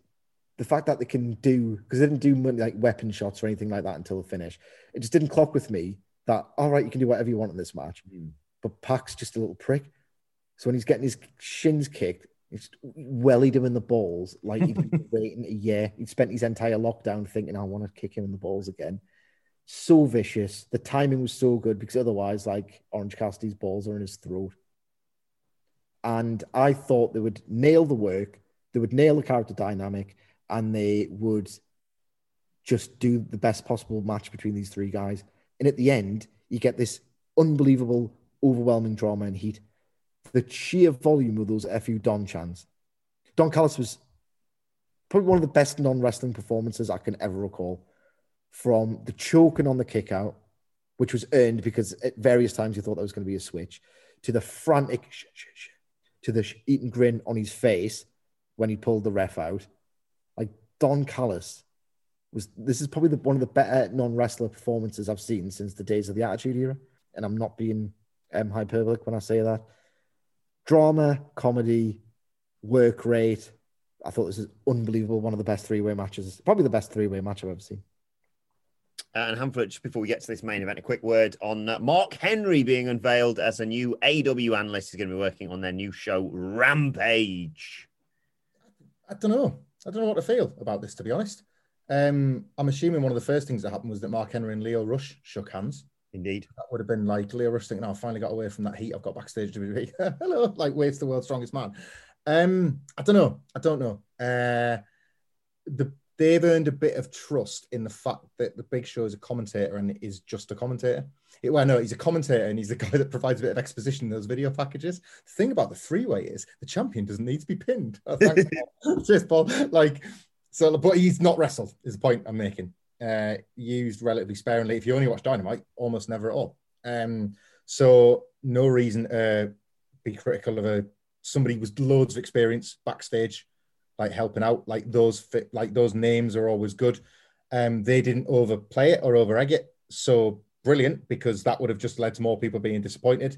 the fact that they can do... Because they didn't do, like, weapon shots or anything like that until the finish. It just didn't clock with me that, all right, you can do whatever you want in this match. Mm. But Pac's just a little prick. So when he's getting his shins kicked, he's wellied him in the balls. Like, he'd been waiting a year. He'd spent his entire lockdown thinking, I want to kick him in the balls again. So vicious. The timing was so good because otherwise, like, Orange Cassidy's balls are in his throat. And I thought they would nail the work, they would nail the character dynamic, and they would just do the best possible match between these three guys. And at the end, you get this unbelievable, overwhelming drama and heat. The sheer volume of those F U Don chants. Don Callis was probably one of the best non-wrestling performances I can ever recall. From the choking on the kick out, which was earned because at various times you thought that was going to be a switch, to the frantic sh- sh- sh- to the sh- eaten grin on his face when he pulled the ref out. Like, Don Callis was, this is probably the, one of the better non-wrestler performances I've seen since the days of the Attitude Era. And I'm not being um, hyperbolic when I say that. Drama, comedy, work rate. I thought this is unbelievable. One of the best three-way matches. Probably the best three-way match I've ever seen. Uh, and Hamflett, just before we get to this main event, a quick word on uh, Mark Henry being unveiled as a new A W analyst. He's going to be working on their new show, Rampage. I don't know. I don't know what to feel about this, to be honest. Um, I'm assuming one of the first things that happened was that Mark Henry and Lio Rush shook hands. Indeed. That would have been like Lio Rush thinking, oh, I finally got away from that heat I've got backstage to be hello, like, waits the world's strongest man. Um, I don't know. I don't know. Uh, the They've earned a bit of trust in the fact that the Big Show is a commentator and is just a commentator. It, well, no, he's a commentator and he's the guy that provides a bit of exposition in those video packages. The thing about the three-way is the champion doesn't need to be pinned. Oh, thanks, Paul. Cheers, Paul. Like, so, but he's not wrestled, is the point I'm making. Uh, used relatively sparingly. If you only watch Dynamite, almost never at all. Um, so no reason to uh, be critical of a somebody with loads of experience backstage. Like helping out, like those fit, like those names are always good. Um, they didn't overplay it or over egg it, so brilliant, because that would have just led to more people being disappointed.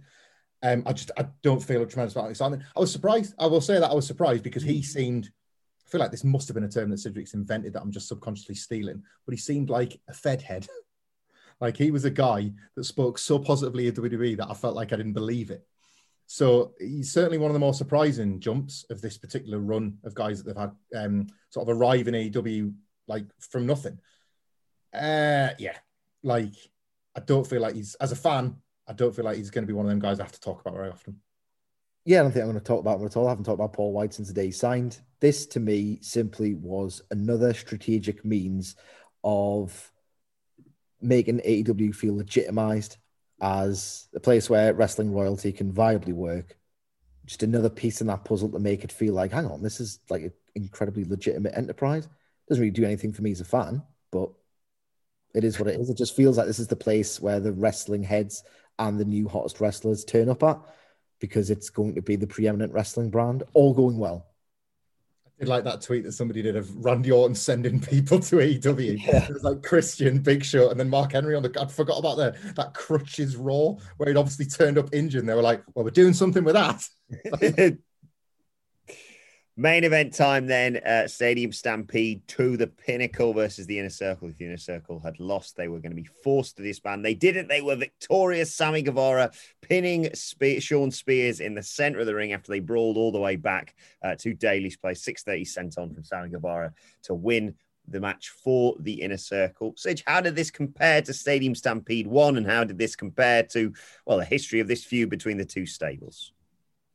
Um, I just I don't feel a tremendous amount of excitement. I was surprised. I will say that I was surprised because he seemed. I feel like this must have been a term that Cedric's invented that I'm just subconsciously stealing, but he seemed like a Fed head. Like he was a guy that spoke so positively of W W E that I felt like I didn't believe it. So he's certainly one of the more surprising jumps of this particular run of guys that they've had um, sort of arrive in A E W like from nothing. Uh, yeah, like I don't feel like he's, as a fan, I don't feel like he's going to be one of them guys I have to talk about very often. Yeah, I don't think I'm going to talk about him at all. I haven't talked about Paul White since the day he signed. This to me simply was another strategic means of making A E W feel legitimized as a place where wrestling royalty can viably work. Just another piece in that puzzle to make it feel like, hang on, this is like an incredibly legitimate enterprise. Doesn't really do anything for me as a fan, but it is what it is. It just feels like this is the place where the wrestling heads and the new hottest wrestlers turn up at, because it's going to be the preeminent wrestling brand, all going well. I did like that tweet that somebody did of Randy Orton sending people to A E W. Yeah. It was like Christian, Big Show, and then Mark Henry on the... I forgot about the, that crutches Raw, where he'd obviously turned up injured, and they were like, well, we're doing something with that. Like, Main event time then, uh, Stadium Stampede to the Pinnacle versus the Inner Circle. If the Inner Circle had lost, they were going to be forced to disband. They didn't. They were victorious. Sammy Guevara pinning Spe- Sean Spears in the center of the ring after they brawled all the way back uh, to Daily's Place. six thirty sent on from Sammy Guevara to win the match for the Inner Circle. Sige, how did this compare to Stadium Stampede one, and how did this compare to, well, the history of this feud between the two stables?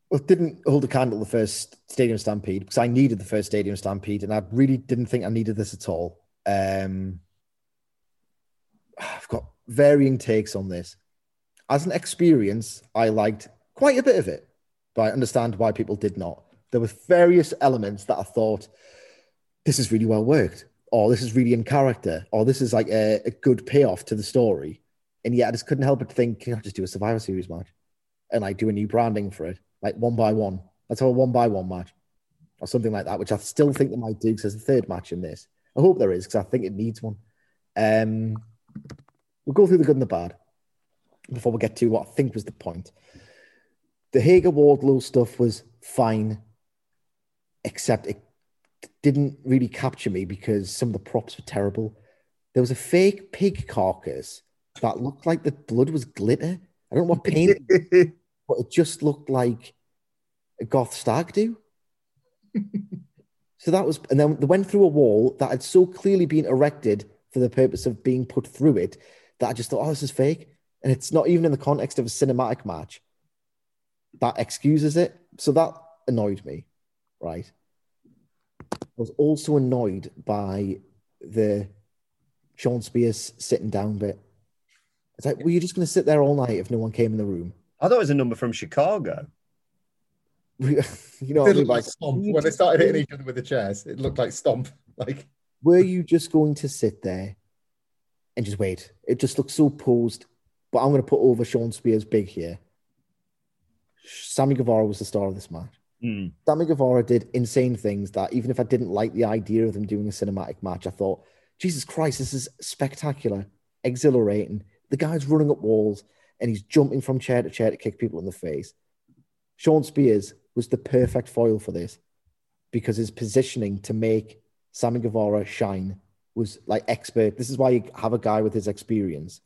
Well, didn't hold a candle the first Stadium Stampede, because I needed the first Stadium Stampede, and I really didn't think I needed this at all. Um, I've got varying takes on this. As an experience, I liked quite a bit of it, but I understand why people did not. There were various elements that I thought, this is really well worked, or this is really in character, or this is like a, a good payoff to the story. And yet I just couldn't help but think, can I just do a Survivor Series match? And I do a new branding for it. Like one by one. That's a one by one match or something like that, which I still think they might do because there's a third match in this. I hope there is because I think it needs one. Um, we'll go through the good and the bad before we get to what I think was the point. The Hager Wardlow stuff was fine, except it didn't really capture me because some of the props were terrible. There was a fake pig carcass that looked like the blood was glitter. I don't know what paint it but it just looked like a goth stag do. So that was, and then they went through a wall that had so clearly been erected for the purpose of being put through it that I just thought, oh, this is fake. And it's not even in the context of a cinematic match. That excuses it. So that annoyed me, right? I was also annoyed by the Sean Spears sitting down bit. It's like, were you just going to sit there all night if no one came in the room? I thought it was a number from Chicago. you know, it looked like Stomp. When they started hitting each other with the chairs, it looked like Stomp. Like, were you just going to sit there and just wait? It just looked so posed. But I'm going to put over Sean Spears big here. Sammy Guevara was the star of this match. Mm. Sammy Guevara did insane things that even if I didn't like the idea of them doing a cinematic match, I thought, Jesus Christ, this is spectacular, exhilarating. The guy's running up walls. And he's jumping from chair to chair to kick people in the face. Sean Spears was the perfect foil for this because his positioning to make Sammy Guevara shine was like expert. This is why you have a guy with his experience.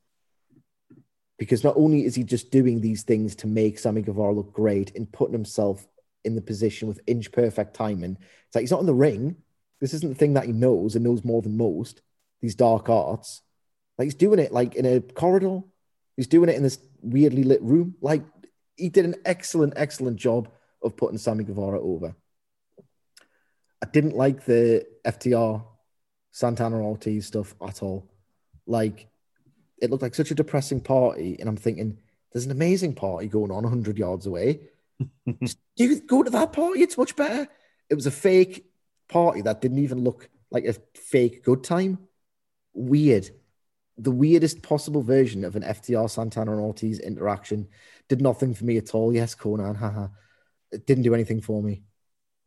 Because not only is he just doing these things to make Sammy Guevara look great and putting himself in the position with inch perfect timing, it's like he's not in the ring. This isn't the thing that he knows and knows more than most, these dark arts. Like he's doing it like in a corridor. He's doing it in this weirdly lit room. Like, he did an excellent, excellent job of putting Sammy Guevara over. I didn't like the F T R, Santana Ortiz stuff at all. Like, it looked like such a depressing party. And I'm thinking, there's an amazing party going on one hundred yards away. Just, you go to that party, it's much better. It was a fake party that didn't even look like a fake good time. Weird. The weirdest possible version of an F T R, Santana and Ortiz interaction did nothing for me at all. Yes, Conan, haha. It didn't do anything for me.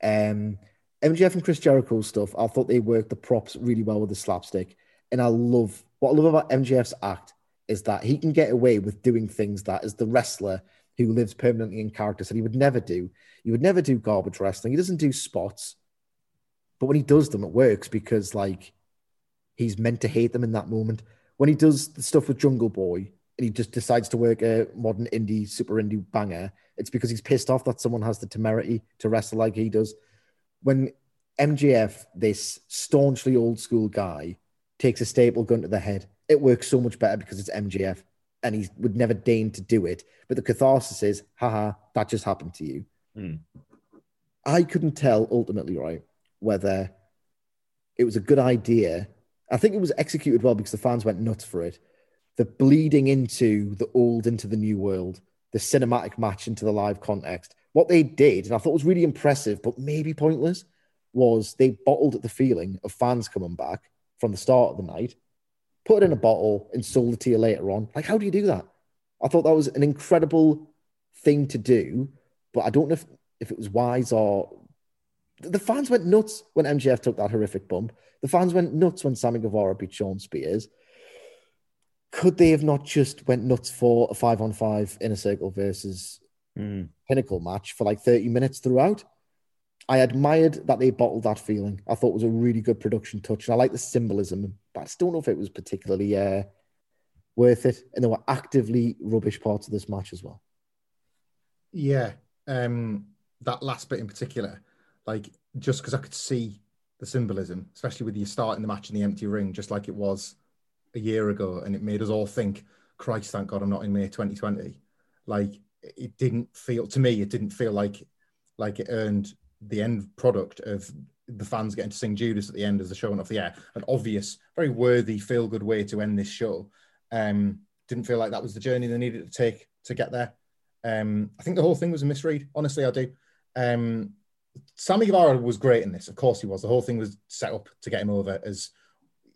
Um, M J F and Chris Jericho stuff, I thought they worked the props really well with the slapstick. And I love, what I love about M J F's act is that he can get away with doing things that as the wrestler who lives permanently in character said he would never do. He would never do garbage wrestling. He doesn't do spots. But when he does them, it works because like he's meant to hate them in that moment. When he does the stuff with Jungle Boy and he just decides to work a modern indie, super indie banger, it's because he's pissed off that someone has the temerity to wrestle like he does. When M J F, this staunchly old school guy, takes a staple gun to the head, it works so much better because it's M J F and he would never deign to do it. But the catharsis is, haha, that just happened to you. Mm. I couldn't tell ultimately, right, whether it was a good idea. I think it was executed well because the fans went nuts for it. The bleeding into the old, into the new world, the cinematic match into the live context. What they did, and I thought was really impressive, but maybe pointless, was they bottled at the feeling of fans coming back from the start of the night, put it in a bottle and sold it to you later on. Like, how do you do that? I thought that was an incredible thing to do, but I don't know if, if it was wise or... The fans went nuts when M J F took that horrific bump. The fans went nuts when Sammy Guevara beat Sean Spears. Could they have not just went nuts for a five-on-five Inner Circle versus mm. Pinnacle match for like thirty minutes throughout? I admired that they bottled that feeling. I thought it was a really good production touch. And I like the symbolism, but I just don't know if it was particularly uh, worth it. And there were actively rubbish parts of this match as well. Yeah. Um, that last bit in particular, like just because I could see the symbolism, especially with you starting the match in the empty ring, just like it was a year ago. And it made us all think, Christ, thank God I'm not in May twenty twenty. Like it didn't feel, to me, it didn't feel like like it earned the end product of the fans getting to sing Judas at the end as the show went off the air. An obvious, very worthy, feel-good way to end this show. Um, didn't feel like that was the journey they needed to take to get there. Um, I think the whole thing was a misread. Honestly, I do. Um, Sammy Guevara was great in this. Of course he was. The whole thing was set up to get him over as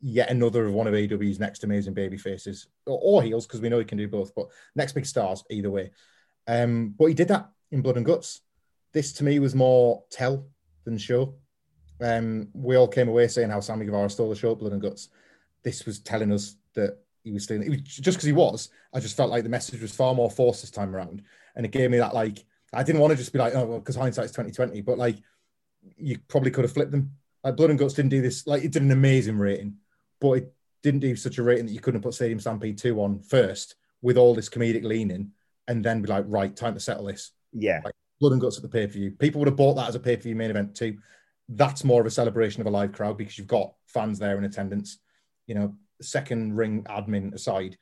yet another of one of A E W's next amazing baby faces, or, or heels, because we know he can do both, but next big stars either way. Um, but he did that in Blood and Guts. This, to me, was more tell than show. Um, we all came away saying how Sammy Guevara stole the show, Blood and Guts. This was telling us that he was stealing it. It was, just because he was, I just felt like the message was far more forced this time around. And it gave me that, like, I didn't want to just be like, oh, well, because hindsight's twenty twenty, but, like, you probably could have flipped them. Like, Blood and Guts didn't do this. Like, it did an amazing rating, but it didn't do such a rating that you couldn't have put Stadium Stampede two on first with all this comedic leaning and then be like, right, time to settle this. Yeah. Like, Blood and Guts at the pay-per-view. People would have bought that as a pay-per-view main event too. That's more of a celebration of a live crowd because you've got fans there in attendance. You know, second ring admin aside,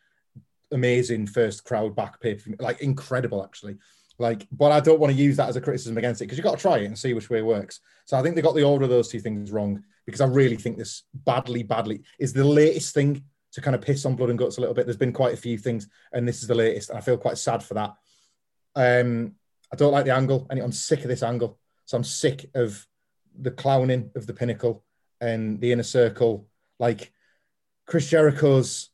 amazing first crowd back pay-per-view. Like, incredible, actually. Like, but I don't want to use that as a criticism against it because you've got to try it and see which way it works. So I think they got the order of those two things wrong because I really think this badly, badly is the latest thing to kind of piss on Blood and Guts a little bit. There's been quite a few things, and this is the latest, and I feel quite sad for that. Um... I don't like the angle, and I'm sick of this angle. So I'm sick of the clowning of the Pinnacle and the Inner Circle. Like, Chris Jericho's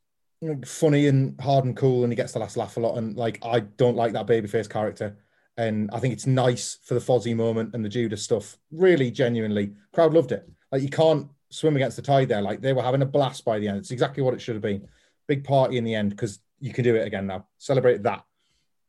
funny and hard and cool, and he gets the last laugh a lot. And, like, I don't like that babyface character. And I think it's nice for the Fozzy moment and the Judas stuff. Really, genuinely, crowd loved it. Like, you can't swim against the tide there. Like, they were having a blast by the end. It's exactly what it should have been. Big party in the end, because you can do it again now. Celebrate that.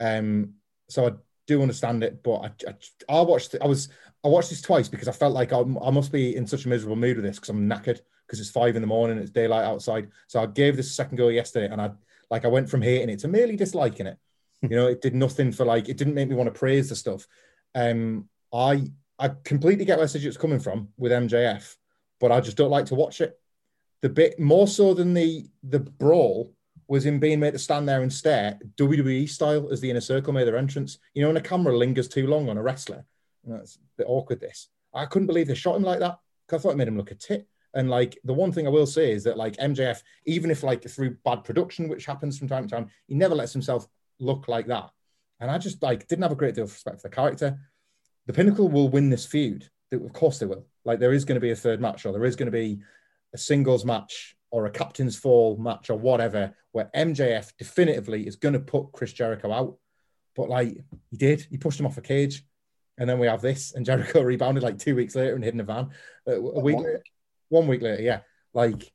Um, so I... do understand it, but I, I, I watched I was I watched this twice because I felt like I, I must be in such a miserable mood with this because I'm knackered because it's five in the morning, it's daylight outside. So I gave this a second go yesterday, and I like I went from hating it to merely disliking it. You know, it did nothing for like it didn't make me want to praise the stuff. Um, I I completely get where Sidgwick's coming from with M J F, but I just don't like to watch it. The bit more so than the the brawl. Was in being made to stand there and stare W W E style as the Inner Circle made their entrance. You know, when a camera lingers too long on a wrestler, you know, it's a bit awkward, this. I couldn't believe they shot him like that because I thought it made him look a tit. And, like, the one thing I will say is that, like, M J F, even if, like, through bad production, which happens from time to time, he never lets himself look like that. And I just, like, didn't have a great deal of respect for the character. The Pinnacle will win this feud. Of course they will. Like, there is going to be a third match, or there is going to be a singles match, or a captain's fall match or whatever, where M J F definitively is going to put Chris Jericho out. But, like, he did. He pushed him off a cage. And then we have this, and Jericho rebounded, like, two weeks later and hid in a van. Uh, a one week later. One week later, yeah. Like,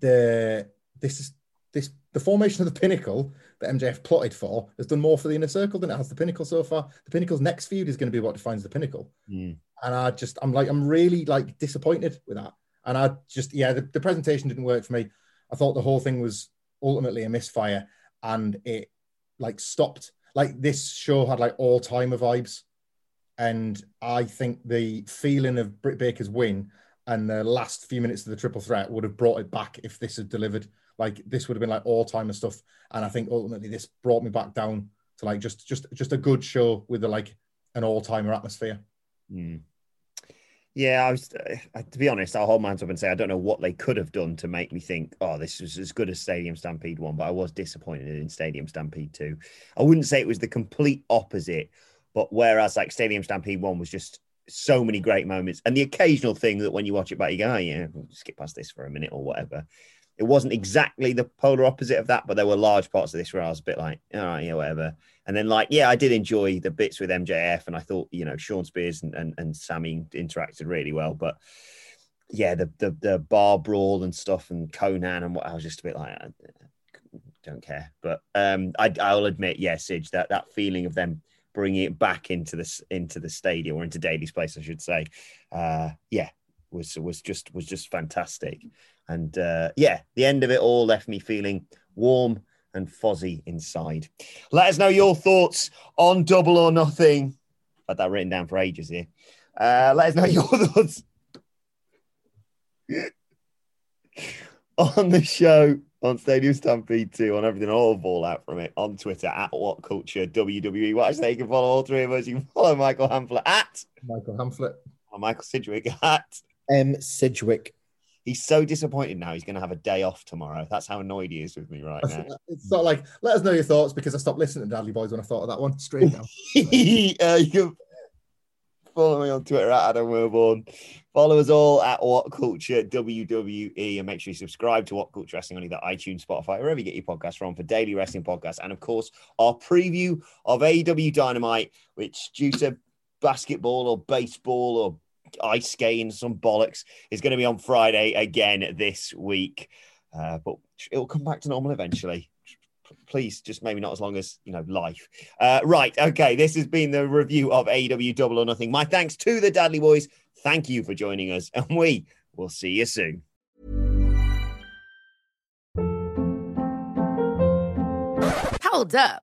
the this is this the formation of the Pinnacle that M J F plotted for has done more for the Inner Circle than it has the Pinnacle so far. The Pinnacle's next feud is going to be what defines the Pinnacle. Mm. And I just, I'm, like, I'm really, like, disappointed with that. And I just, yeah, the, the presentation didn't work for me. I thought the whole thing was ultimately a misfire, and it, like, stopped. Like, this show had, like, all-timer vibes. And I think the feeling of Britt Baker's win and the last few minutes of the triple threat would have brought it back if this had delivered. Like, this would have been, like, all-timer stuff. And I think ultimately this brought me back down to, like, just just, just a good show with, the, like, an all-timer atmosphere. Mm. Yeah, I was, uh, to be honest, I'll hold my hands up and say I don't know what they could have done to make me think, oh, this was as good as Stadium Stampede one, but I was disappointed in Stadium Stampede two. I wouldn't say it was the complete opposite, but whereas, like, Stadium Stampede one was just so many great moments, and the occasional thing that when you watch it back, you go, oh, yeah, we'll skip past this for a minute or whatever. It wasn't exactly the polar opposite of that, but there were large parts of this where I was a bit like, all right, yeah, whatever. And then, like, yeah, I did enjoy the bits with M J F, and I thought, you know, Sean Spears and, and, and Sammy interacted really well. But, yeah, the, the the bar brawl and stuff and Conan and what, I was just a bit like, I don't care. But um, I, I'll admit, yeah, Sidge, that, that feeling of them bring it back into this into the stadium, or into Daily's Place, I should say. Uh, yeah, was was just was just fantastic. And uh, yeah, the end of it all left me feeling warm and fuzzy inside. Let us know your thoughts on Double or Nothing. I had that written down for ages here. Uh, let us know your thoughts on the show, on Stadium Stampede two, on everything, all of all out from it, on Twitter at WhatCulture W W E. What I say, you can follow all three of us. You can follow Michael Hamflett at Michael Hamflett, or Michael Sidgwick at M Sidgwick. He's so disappointed now. He's going to have a day off tomorrow. That's how annoyed he is with me right now. It's not like, let us know your thoughts, because I stopped listening to Dudley Boys when I thought of that one. Straight down. uh, you can follow me on Twitter at Adam Wilborn. Follow us all at WhatCulture W W E, and make sure you subscribe to What Culture Wrestling on either iTunes, Spotify, wherever you get your podcasts from, for daily wrestling podcasts. And of course, our preview of A E W Dynamite, which due to basketball or baseball or ice skating, some bollocks, is going to be on Friday again this week, uh, but it'll come back to normal eventually. Please, just maybe not as long as, you know, life. Uh, right, okay, this has been the review of A E W Double or Nothing. My thanks to the Dudley Boys. Thank you for joining us, and we will see you soon. Hold up.